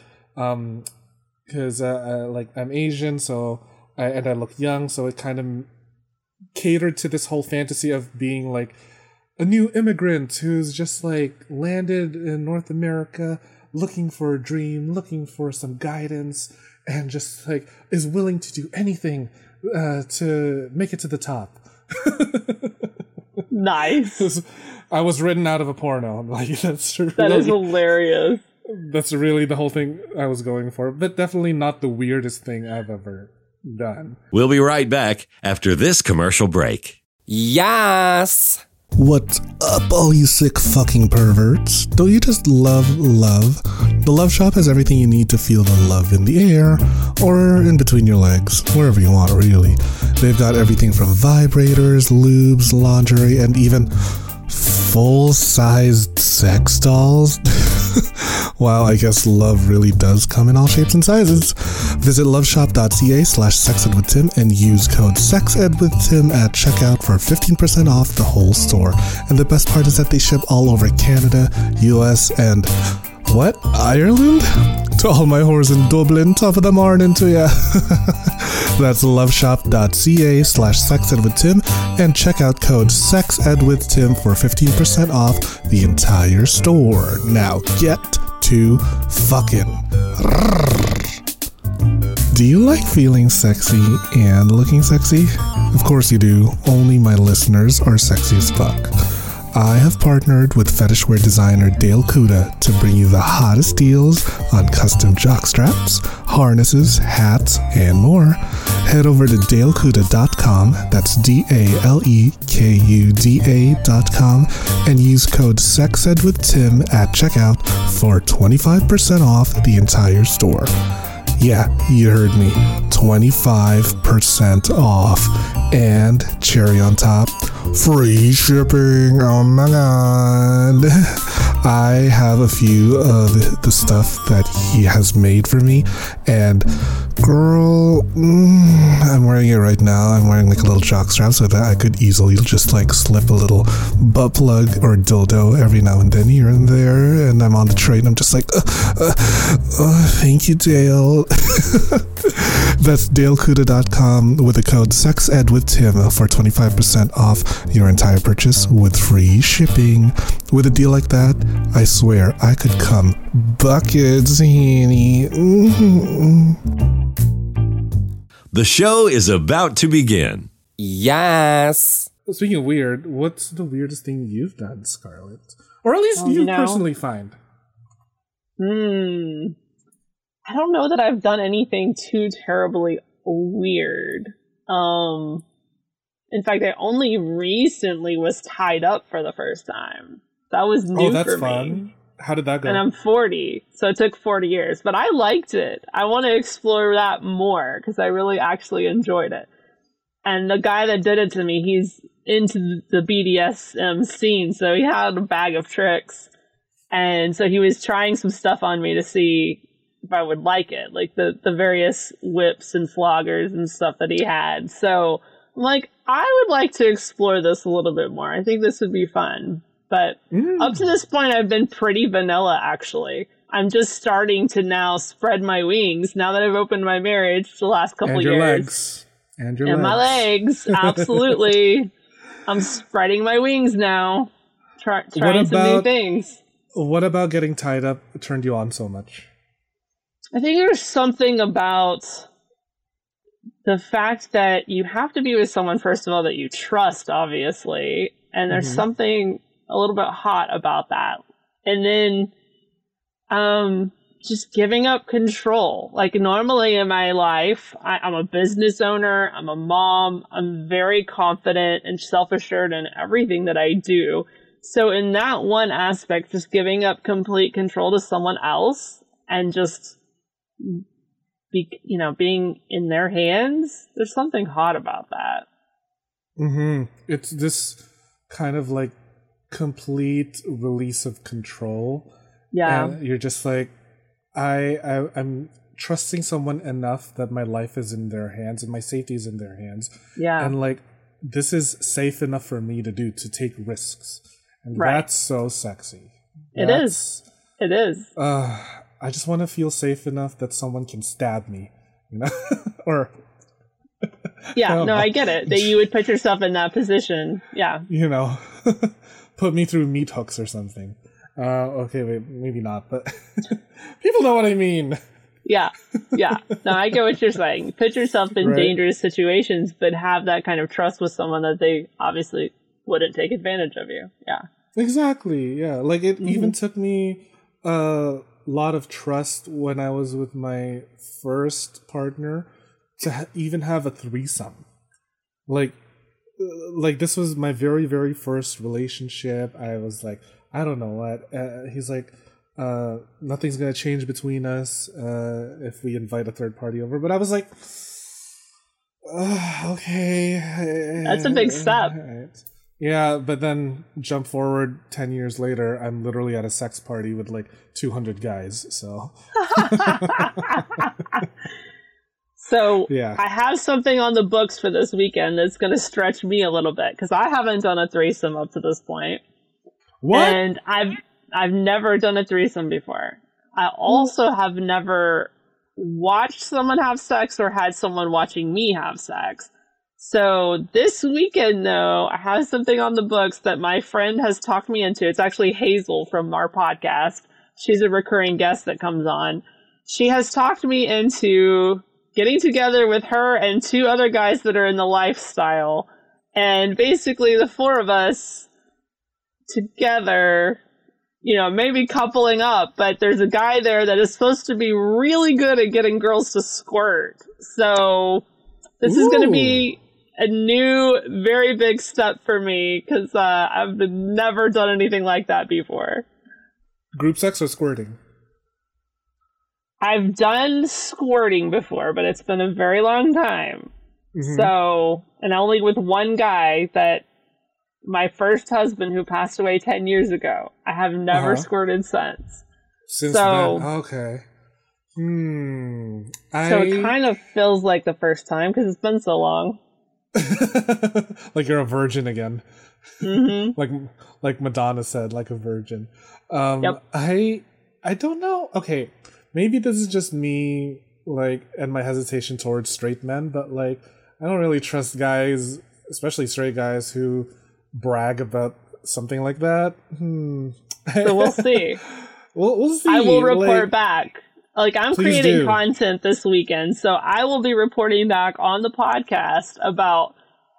because like I'm Asian, and I look young, so it kind of catered to this whole fantasy of being like a new immigrant who's just like landed in North America looking for a dream, looking for some guidance, and just like is willing to do anything to make it to the top. Nice. I was written out of a porno. I'm like, that's true. That is hilarious. That's really the whole thing I was going for, but definitely not the weirdest thing I've ever done. We'll be right back after this commercial break. Yes! What's up, all you sick fucking perverts? Don't you just love love? The Love Shop has everything you need to feel the love in the air or in between your legs, wherever you want, really. They've got everything from vibrators, lubes, lingerie, and even full-sized sex dolls. Wow, I guess love really does come in all shapes and sizes. Visit loveshop.ca/sexedwithtim and use code sexedwithtim at checkout for 15% off the whole store. And the best part is that they ship all over Canada, US, and... what? Ireland? To all my whores in Dublin, top of the morning to ya. That's loveshop.ca/sexedwithtim and check out code sexedwithtim for 15% off the entire store. Now get to fucking. Do you like feeling sexy and looking sexy? Of course you do. Only my listeners are sexy as fuck. I have partnered with fetishwear designer Dale Kuda to bring you the hottest deals on custom jockstraps, harnesses, hats, and more. Head over to dalekuda.com, that's dalekuda.com, and use code SEXEDWITHTIM at checkout for 25% off the entire store. Yeah, you heard me, 25% off, and cherry on top, free shipping. Oh my god. I have a few of the stuff that he has made for me, and girl, I'm wearing it right now. I'm wearing like a little jock strap so that I could easily just like slip a little butt plug or dildo every now and then here and there, and I'm on the train, I'm just like thank you, Dale. That's dalekuda.com with the code SEXEDWITHTIM for 25% off your entire purchase with free shipping. With a deal like that, I swear I could come buckets, honey. The show is about to begin. Yes. Speaking of weird, what's the weirdest thing you've done, Scarlett? Or at least personally find? I don't know that I've done anything too terribly weird. In fact, I only recently was tied up for the first time. That was new for me. Fun. How did that go? And I'm 40, so it took 40 years. But I liked it. I want to explore that more because I really actually enjoyed it. And the guy that did it to me, he's into the BDSM scene, so he had a bag of tricks. And so he was trying some stuff on me to see if I would like it, like the various whips and floggers and stuff that he had. So I'm like, I would like to explore this a little bit more. I think this would be fun. But up to this point, I've been pretty vanilla, actually. I'm just starting to now spread my wings now that I've opened my marriage the last couple of years. And my legs. Absolutely. I'm spreading my wings now. Trying some new things. What about getting tied up turned you on so much? I think there's something about the fact that you have to be with someone, first of all, that you trust, obviously. And there's something a little bit hot about that. And then just giving up control. Like normally in my life, I'm a business owner. I'm a mom. I'm very confident and self-assured in everything that I do. So in that one aspect, just giving up complete control to someone else and just being in their hands, there's something hot about that. It's this kind of like complete release of control. Yeah. And you're just like, I'm trusting someone enough that my life is in their hands and my safety is in their hands. Yeah. And like, this is safe enough for me to take risks. And that's so sexy. It is. I just want to feel safe enough that someone can stab me, you know, or... Yeah, I get it, that you would put yourself in that position, yeah. You know, put me through meat hooks or something. Okay, wait, maybe not, but people know what I mean. Yeah, yeah. No, I get what you're saying. Put yourself in dangerous situations, but have that kind of trust with someone that they obviously wouldn't take advantage of you. Yeah. Exactly, yeah. Like, it even took me a lot of trust when I was with my first partner to even have a threesome. Like this was my very, very first relationship. I was like, I don't know what. He's like, nothing's going to change between us if we invite a third party over. But I was like, okay. That's a big step. Right. Yeah, but then jump forward 10 years later, I'm literally at a sex party with like 200 guys. So, yeah. I have something on the books for this weekend that's going to stretch me a little bit because I haven't done a threesome up to this point. What? And I've never done a threesome before. I also have never watched someone have sex or had someone watching me have sex. So this weekend, though, I have something on the books that my friend has talked me into. It's actually Hazel from our podcast. She's a recurring guest that comes on. She has talked me into getting together with her and two other guys that are in the lifestyle. And basically the four of us together, you know, maybe coupling up, but there's a guy there that is supposed to be really good at getting girls to squirt. So this is going to be a new, very big step for me because I've never done anything like that before. Group sex or squirting? I've done squirting before, but it's been a very long time. Mm-hmm. So, and only with one guy that my first husband who passed away 10 years ago. I have never squirted since. Since so, then? Okay. So it kind of feels like the first time because it's been so long. Like you're a virgin again. Mm-hmm. like Madonna said, like a virgin. Yep. I don't know. Okay, maybe this is just me, like, and my hesitation towards straight men, but like I don't really trust guys, especially straight guys, who brag about something like that. So we'll see. we'll see. I will report back. Like, I'm creating content this weekend, so I will be reporting back on the podcast about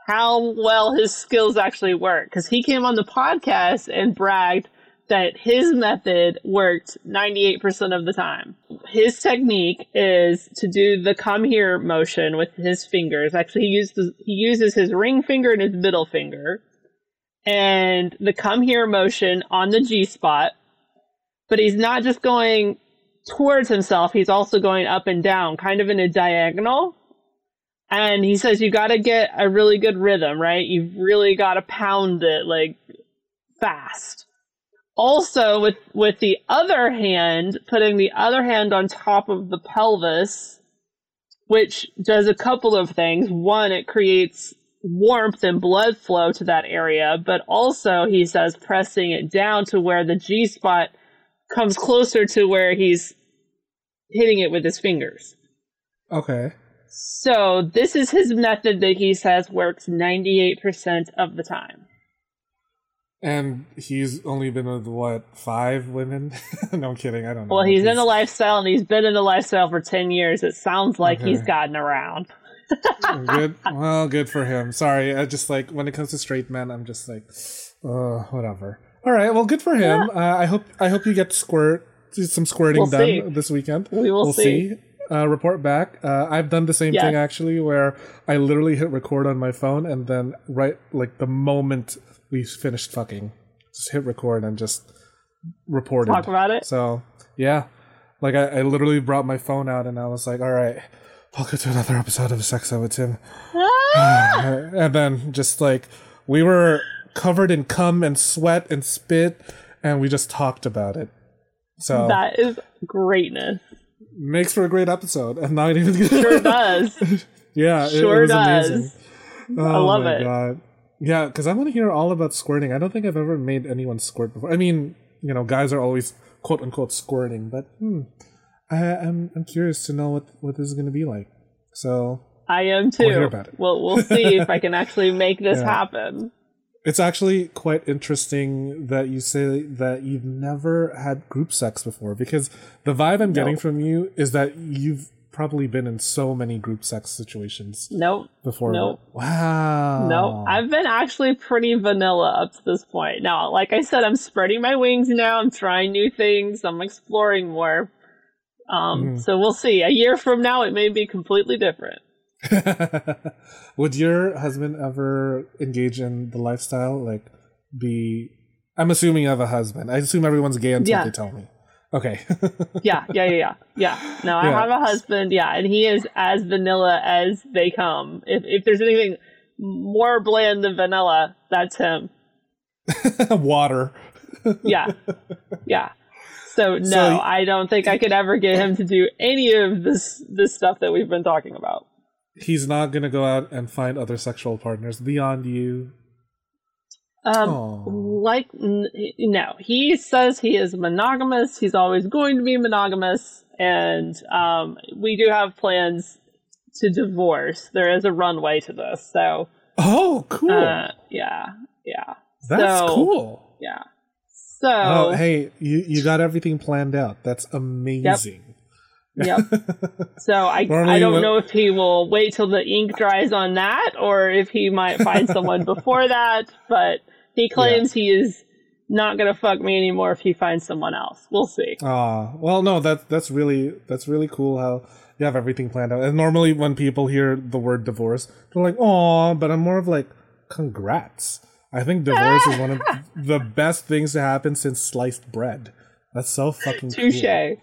how well his skills actually work. Because he came on the podcast and bragged that his method worked 98% of the time. His technique is to do the come here motion with his fingers. Actually, he uses his ring finger and his middle finger. And the come here motion on the G-spot. But he's not just going towards himself, he's also going up and down, kind of in a diagonal. And he says you got to get a really good rhythm, right? You've really got to pound it, like, fast. Also, with the other hand, putting the other hand on top of the pelvis, which does a couple of things. One, it creates warmth and blood flow to that area, but also, he says, pressing it down to where the G-spot comes closer to where he's hitting it with his fingers. Okay. So this is his method that he says works 98% of the time. And he's only been with, what, 5 women? No, I'm kidding. I don't know. Well, he's in the lifestyle, and he's been in the lifestyle for 10 years. It sounds like he's gotten around. Good. Well, good for him. Sorry. I just, like, when it comes to straight men, I'm just like, whatever. All right. Well, good for him. Yeah. I hope you get to do some squirting this weekend. We'll see. Report back. I've done the same thing actually, where I literally hit record on my phone and then the moment we finished fucking, just hit record and just reported. Talk about it. So yeah, like I literally brought my phone out and I was like, all right, welcome to another episode of Sex Ed with Tim, and then just like we were covered in cum and sweat and spit, and we just talked about it. So that is greatness. Makes for a great episode. I'm not even gonna... Sure does. Yeah, sure does. Amazing. I love it. God. Yeah, because I want to hear all about squirting. I don't think I've ever made anyone squirt before. I mean, you know, guys are always quote unquote squirting, but I'm curious to know what this is going to be like. So I am too. We'll see if I can actually make this happen. It's actually quite interesting that you say that you've never had group sex before, because the vibe I'm getting from you is that you've probably been in so many group sex situations before. I've been actually pretty vanilla up to this point. Now, like I said, I'm spreading my wings now. I'm trying new things. I'm exploring more. So we'll see. A year from now, it may be completely different. Would your husband ever engage in the lifestyle? Like, be... I'm assuming you have a husband. I assume everyone's gay until they tell me. Okay. No, I have a husband, and he is as vanilla as they come. If there's anything more bland than vanilla, that's him. Water. So, no, so, I don't think I could ever get him to do any of this stuff that we've been talking about. He's not going to go out and find other sexual partners beyond you? No. He says he is monogamous. He's always going to be monogamous. And we do have plans to divorce. There is a runway to this. So. Oh, cool. That's cool. Yeah. So. Oh, hey, you got everything planned out. That's amazing. Yep. So I don't know if he will wait till the ink dries on that, or if he might find someone before that, but he claims he is not going to fuck me anymore if he finds someone else. We'll see. Well, no, that's really cool how you have everything planned out. And normally when people hear the word divorce, they're like, "Aw," but I'm more of like, "Congrats." I think divorce is one of the best things to happen since sliced bread. That's so fucking cool. Touché.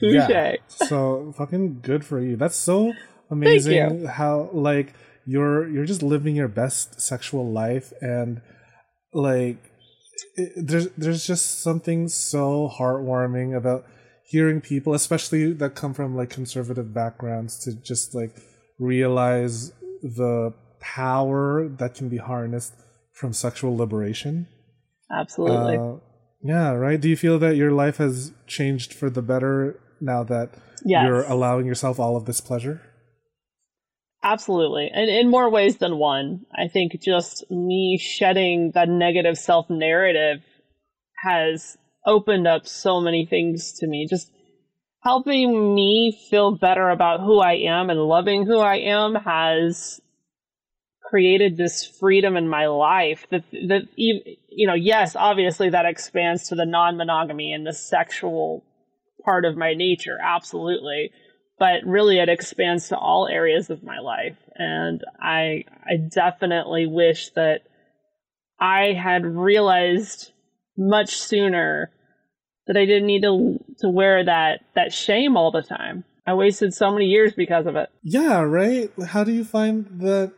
Yeah, so fucking good for you. That's so amazing how like you're just living your best sexual life, and like there's just something so heartwarming about hearing people, especially that come from like conservative backgrounds, to just like realize the power that can be harnessed from sexual liberation. Absolutely. Yeah, right? Do you feel that your life has changed for the better now that you're allowing yourself all of this pleasure? Absolutely. And in more ways than one. I think just me shedding that negative self-narrative has opened up so many things to me. Just helping me feel better about who I am and loving who I am has created this freedom in my life that you know, yes, obviously that expands to the non-monogamy and the sexual part of my nature, absolutely, but really it expands to all areas of my life. And I definitely wish that I had realized much sooner that I didn't need to wear that shame all the time. I wasted so many years because of it. Yeah, right? How do you find that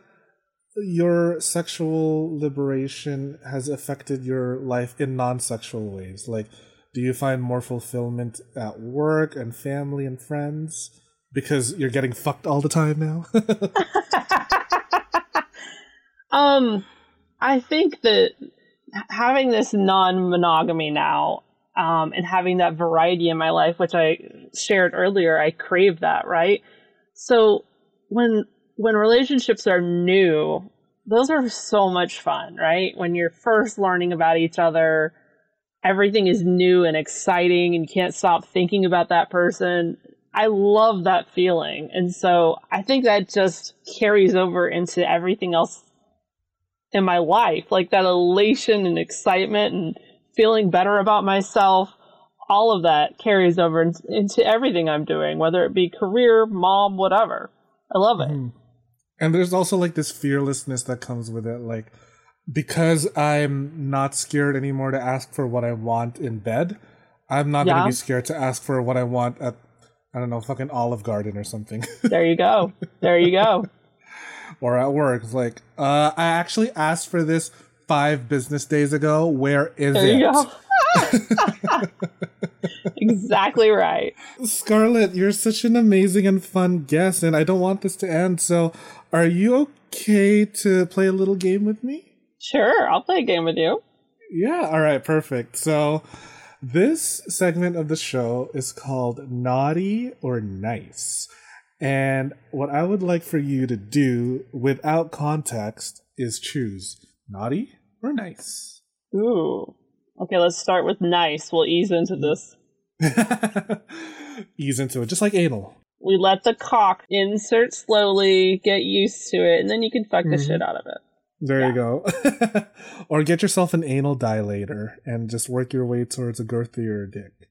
your sexual liberation has affected your life in non-sexual ways? Like, do you find more fulfillment at work and family and friends because you're getting fucked all the time now? I think that having this non-monogamy now, and having that variety in my life, which I shared earlier, I crave that, right? So when relationships are new, those are so much fun, right? When you're first learning about each other, everything is new and exciting and you can't stop thinking about that person. I love that feeling. And so I think that just carries over into everything else in my life, like that elation and excitement and feeling better about myself. All of that carries over into everything I'm doing, whether it be career, mom, whatever. I love it. Mm. And there's also like this fearlessness that comes with it. Like, because I'm not scared anymore to ask for what I want in bed, I'm not going to be scared to ask for what I want at, I don't know, fucking Olive Garden or something. There you go. There you go. Or at work. It's like, I actually asked for this 5 business days ago. Where is it? There you go. Exactly right. Scarlett, you're such an amazing and fun guest, and I don't want this to end, so are you okay to play a little game with me? Sure, I'll play a game with you. Yeah, all right, perfect. So this segment of the show is called Naughty or Nice, and what I would like for you to do without context is choose naughty Or nice. Ooh. Okay, let's start with nice. We'll ease into this. Ease into it, just like anal. We let the cock insert slowly, get used to it, and then you can fuck the shit out of it. There you go. Or get yourself an anal dilator and just work your way towards a girthier dick.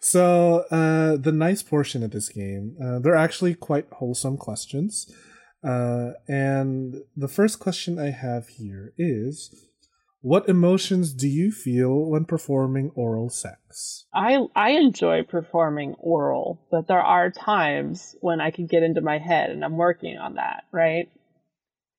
So the nice portion of this game, they're actually quite wholesome questions. And the first question I have here is, what emotions do you feel when performing oral sex? I enjoy performing oral, but there are times when I can get into my head, and I'm working on that, right?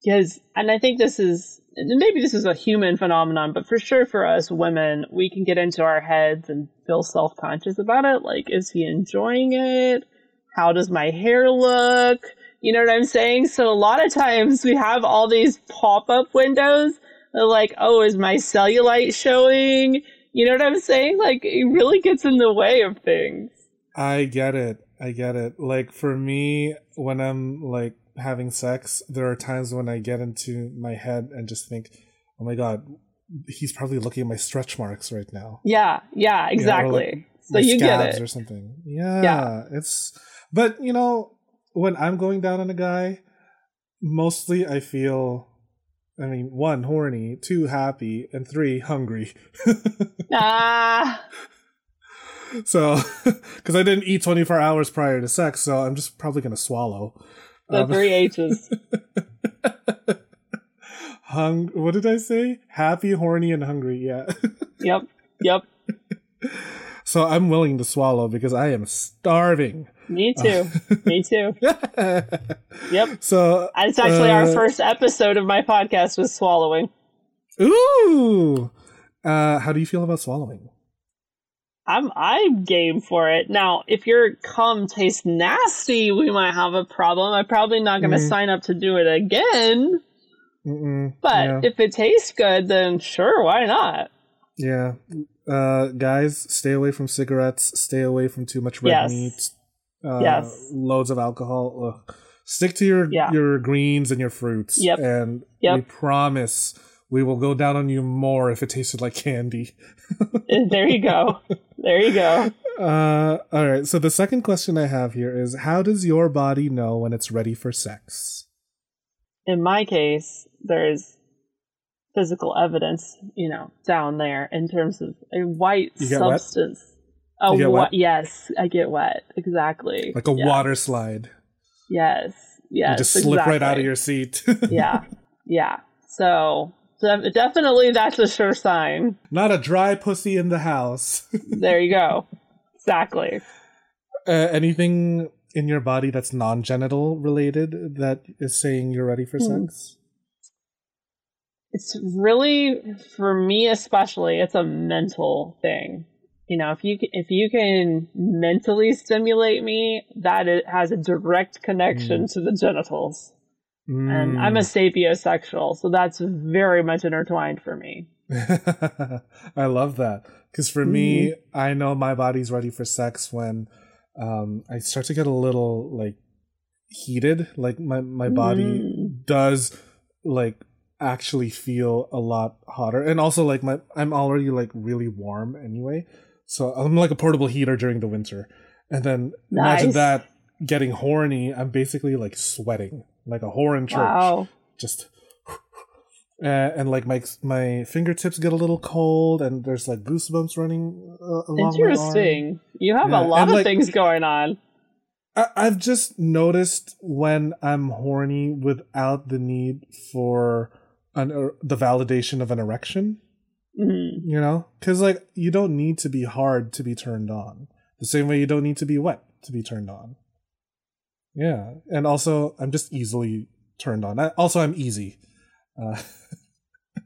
And I think maybe this is a human phenomenon, but for sure for us women, we can get into our heads and feel self-conscious about it. Like, is he enjoying it? How does my hair look? You know what I'm saying? So a lot of times we have all these pop-up windows. That like, oh, is my cellulite showing? You know what I'm saying? Like, it really gets in the way of things. I get it. Like, for me, when I'm, like, having sex, there are times when I get into my head and just think, oh my god, he's probably looking at my stretch marks right now. Yeah, exactly. You know, or like, so you get it or something. Yeah. It's, but you know, when I'm going down on a guy, mostly I feel, I mean, one, horny, two, happy, and three, hungry. So, because I didn't eat 24 hours prior to sex, so I'm just probably gonna swallow. The three H's. What did I say? Happy, horny, and hungry. Yeah. Yep. So I'm willing to swallow because I am starving. Me too. Yep. So it's actually our first episode of my podcast was swallowing. Ooh. How do you feel about swallowing? I'm game for it. Now, if your cum tastes nasty, we might have a problem. I'm probably not going to sign up to do it again. Mm-mm. But if it tastes good, then sure, why not? Yeah. Guys, stay away from cigarettes. Stay away from too much red meat. Loads of alcohol. Ugh. Stick to your greens and your fruits. Yep. And we promise we will go down on you more if it tasted like candy. There you go. All right. So the second question I have here is, how does your body know when it's ready for sex? In my case, there's physical evidence, you know, down there in terms of a white substance. You get wet? Yes, I get wet. Exactly. Like a water slide. Yes. You just slip right out of your seat. Yeah. So definitely that's a sure sign. Not a dry pussy in the house. There you go. Exactly. Anything in your body that's non-genital related that is saying you're ready for sex? It's really, for me especially, it's a mental thing. You know, if you can mentally stimulate me, that it has a direct connection to the genitals. And I'm a sapiosexual, so that's very much intertwined for me. I love that. Because for me, I know my body's ready for sex when I start to get a little, like, heated. Like, my body does, like, actually feel a lot hotter. And also, like, I'm already, like, really warm anyway. So I'm like a portable heater during the winter. And then imagine that getting horny, I'm basically, like, sweating. Like a whore in church. Wow. Just and like my fingertips get a little cold, and there's like goosebumps running along my arm. Interesting. You have a lot of things going on. I've just noticed when I'm horny without the need for the validation of an erection. Mm-hmm. You know, because like you don't need to be hard to be turned on. The same way you don't need to be wet to be turned on. Yeah, and also, I'm just easily turned on. I'm easy.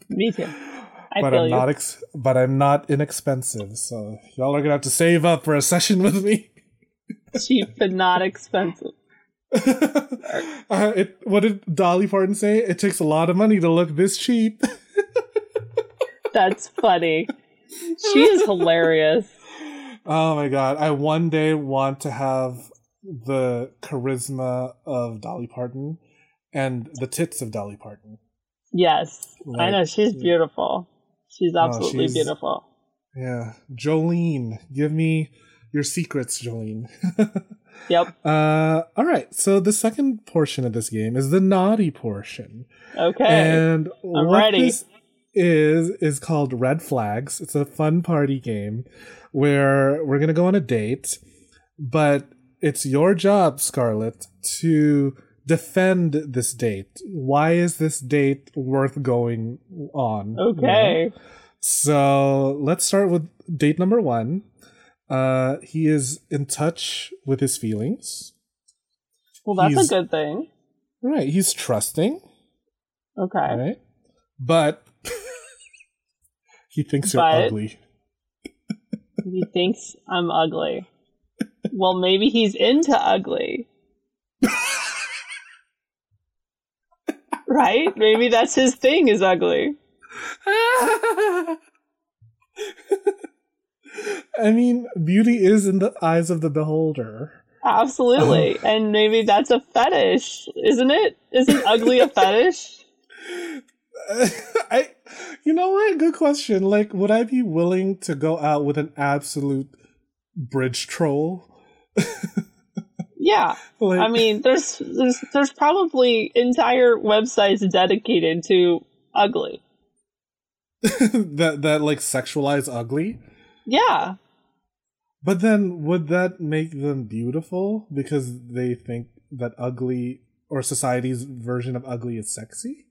Me too. But I'm not inexpensive, so y'all are going to have to save up for a session with me. Cheap but not expensive. What did Dolly Parton say? It takes a lot of money to look this cheap. That's funny. She is hilarious. Oh my god, I one day want to have the charisma of Dolly Parton and the tits of Dolly Parton. Yes. Like, I know. She's beautiful. She's absolutely beautiful. Yeah. Jolene. Give me your secrets, Jolene. Yep. All right. So the second portion of this game is the naughty portion. Okay. And I'm ready. This is called Red Flags. It's a fun party game where we're going to go on a date, but it's your job, Scarlett, to defend this date. Why is this date worth going on? Okay. You know? So let's start with date number one. He is in touch with his feelings. Well, that's a good thing. Right. He's trusting. Okay. Right? But he thinks you're ugly. He thinks I'm ugly. Well, maybe he's into ugly. Right? Maybe that's his thing, is ugly. I mean, beauty is in the eyes of the beholder. Absolutely. And maybe that's a fetish, isn't it? Isn't ugly a fetish? You know what? Good question. Like, would I be willing to go out with an absolute bridge troll? Yeah. Like, I mean, there's probably entire websites dedicated to ugly. that like sexualize ugly? Yeah. But then would that make them beautiful because they think that ugly, or society's version of ugly, is sexy?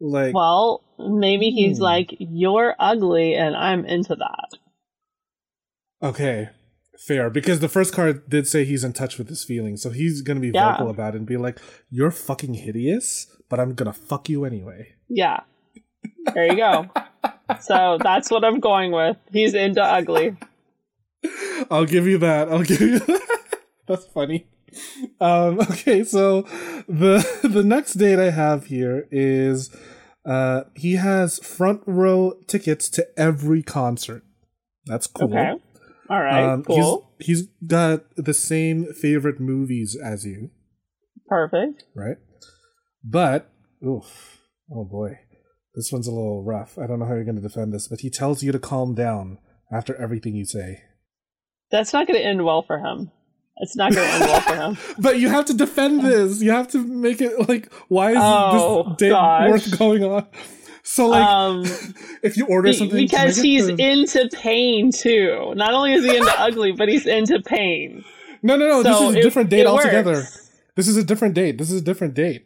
Like, well, maybe he's like, you're ugly and I'm into that. Okay, fair. Because the first card did say he's in touch with his feelings, so he's going to be vocal about it and be like, you're fucking hideous, but I'm going to fuck you anyway. Yeah. There you go. So that's what I'm going with. He's into ugly. I'll give you that. That's funny. Okay, so the next date I have here is he has front row tickets to every concert. That's cool. Okay. All right, cool. He's got the same favorite movies as you. Perfect. Right? But, oh boy, this one's a little rough. I don't know how you're going to defend this, but he tells you to calm down after everything you say. That's not going to end well for him. It's not going to end well for him. But you have to defend this. You have to make it like, why is this date worth going on? So, like, if you order something... Because he's into pain, too. Not only is he into ugly, but he's into pain. No. So this is a different date altogether. Works. This is a different date.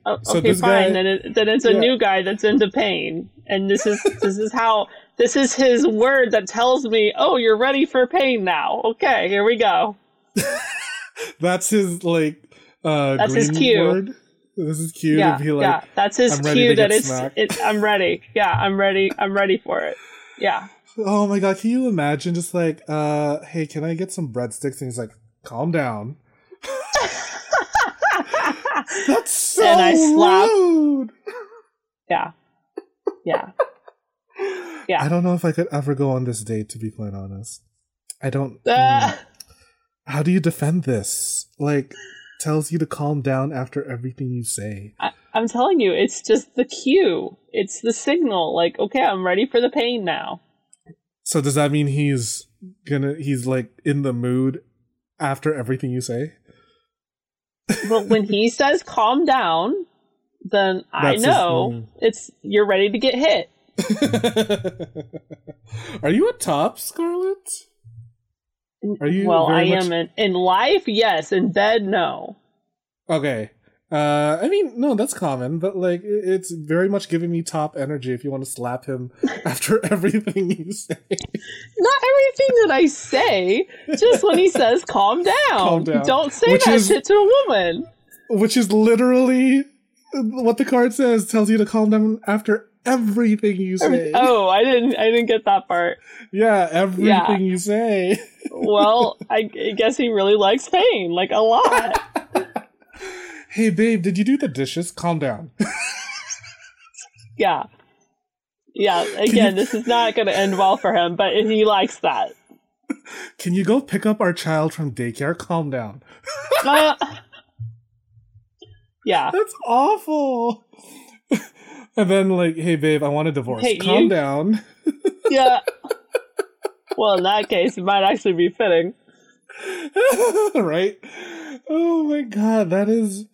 Oh, okay, so this fine. Guy, then it's a new guy that's into pain. And this is his word that tells me, oh, you're ready for pain now. Okay, here we go. That's his that's his cue. Word. This is cue. Yeah, to be like, yeah. That's his cue that it's I'm ready. Yeah, I'm ready for it. Yeah. Oh my god, can you imagine just like, hey, can I get some breadsticks? And he's like, calm down. That's so and I rude. Yeah. Yeah. Yeah. I don't know if I could ever go on this date, to be quite honest. I don't How do you defend this? Like, tells you to calm down after everything you say. I'm telling you, it's just the cue. It's the signal. Like, okay, I'm ready for the pain now. So does that mean he's like in the mood after everything you say? Well, when he says calm down, then I know you're ready to get hit. Are you a top, Scarlett? Are you am in life, yes. In bed, no. Okay. I mean, no, that's common, but like, it's very much giving me top energy if you want to slap him after everything you say. Not everything that I say, just when he says, calm down. Don't say shit to a woman. Which is literally what the card says, tells you to calm down after everything you say. Oh, I didn't get that part. Yeah, everything you say. Well, I guess he really likes pain, like a lot. Hey, babe, did you do the dishes? Calm down. Yeah. Yeah, again, this is not going to end well for him, but he likes that. Can you go pick up our child from daycare? Calm down. Yeah. That's awful. And then like, hey babe, I want a divorce. Hey, calm down. Yeah. Well, in that case, it might actually be fitting. Right? Oh my god, that is...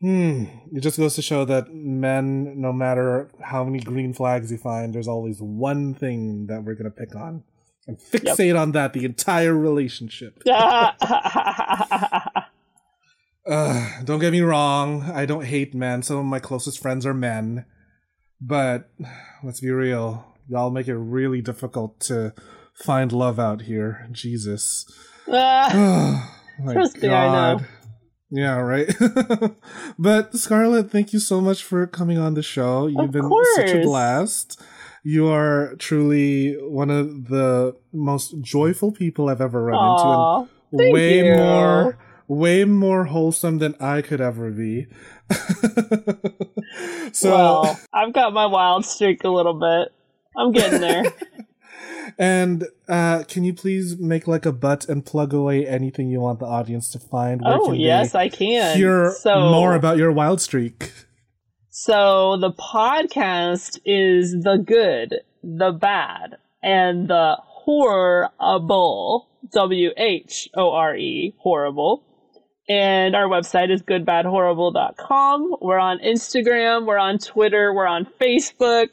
It just goes to show that men, no matter how many green flags you find, there's always one thing that we're going to pick on. And fixate on that the entire relationship. Don't get me wrong, I don't hate men. Some of my closest friends are men. But let's be real, y'all make it really difficult to find love out here. Jesus. Trust me, I know. Yeah, right? But, Scarlett, thank you so much for coming on the show. You've been such a blast. You are truly one of the most joyful people I've ever run into. And way more wholesome than I could ever be. So, well, I've got my wild streak a little bit. I'm getting there. And can you please make like a butt and plug away anything you want the audience to find? I can. Hear more about your wild streak. So the podcast is The Good, the Bad, and the Whoreable, WHORE, Whoreable. And our website is goodbadwhoreable.com. We're on Instagram. We're on Twitter. We're on Facebook.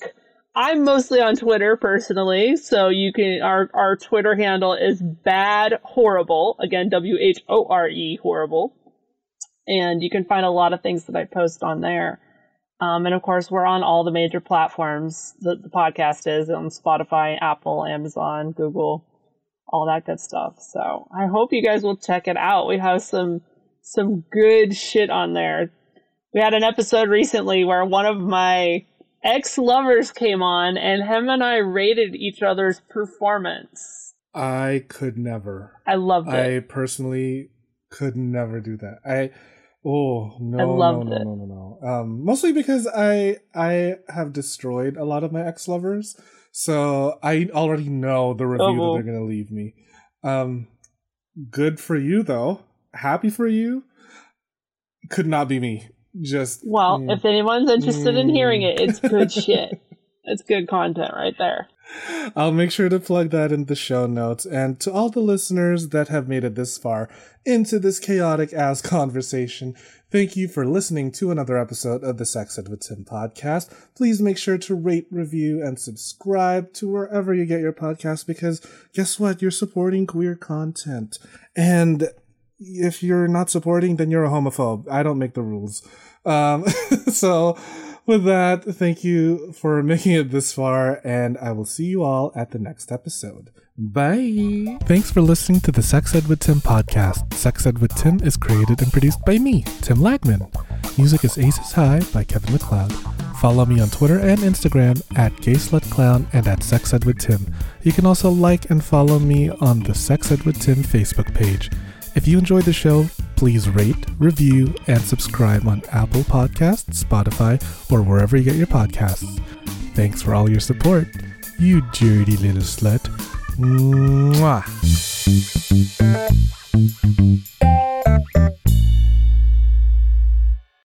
I'm mostly on Twitter personally, so you can our Twitter handle is badwhoreable, again WHORE horrible, and you can find a lot of things that I post on there. And of course, we're on all the major platforms that the podcast is on: Spotify, Apple, Amazon, Google, all that good stuff. So I hope you guys will check it out. We have some good shit on there. We had an episode recently where one of my ex-lovers came on, and him and I rated each other's performance. I could never. I loved it. I personally could never do that. I loved it. Mostly because I have destroyed a lot of my ex-lovers, so I already know the review that they're going to leave me. Good for you, though. Happy for you. Could not be me. If anyone's interested in hearing it, it's good shit. It's good content right there. I'll make sure to plug that in the show notes. And to all the listeners that have made it this far into this chaotic ass conversation, thank you for listening to another episode of the Sex Ed with Tim podcast. Please make sure to rate, review, and subscribe to wherever you get your podcast, because guess what? You're supporting queer content. And if you're not supporting, then you're a homophobe. I don't make the rules. So with that, thank you for making it this far, and I will see you all at the next episode. Bye. Thanks for listening to the Sex Ed with Tim podcast. Sex Ed with Tim is created and produced by me, Tim Lagman. Music is Aces High by Kevin MacLeod. Follow me on Twitter and Instagram at GaySlutClown and at Sex Ed with Tim. You can also like and follow me on the Sex Ed with Tim Facebook page. If you enjoyed the show, please rate, review, and subscribe on Apple Podcasts, Spotify, or wherever you get your podcasts. Thanks for all your support, you dirty little slut. Mwah!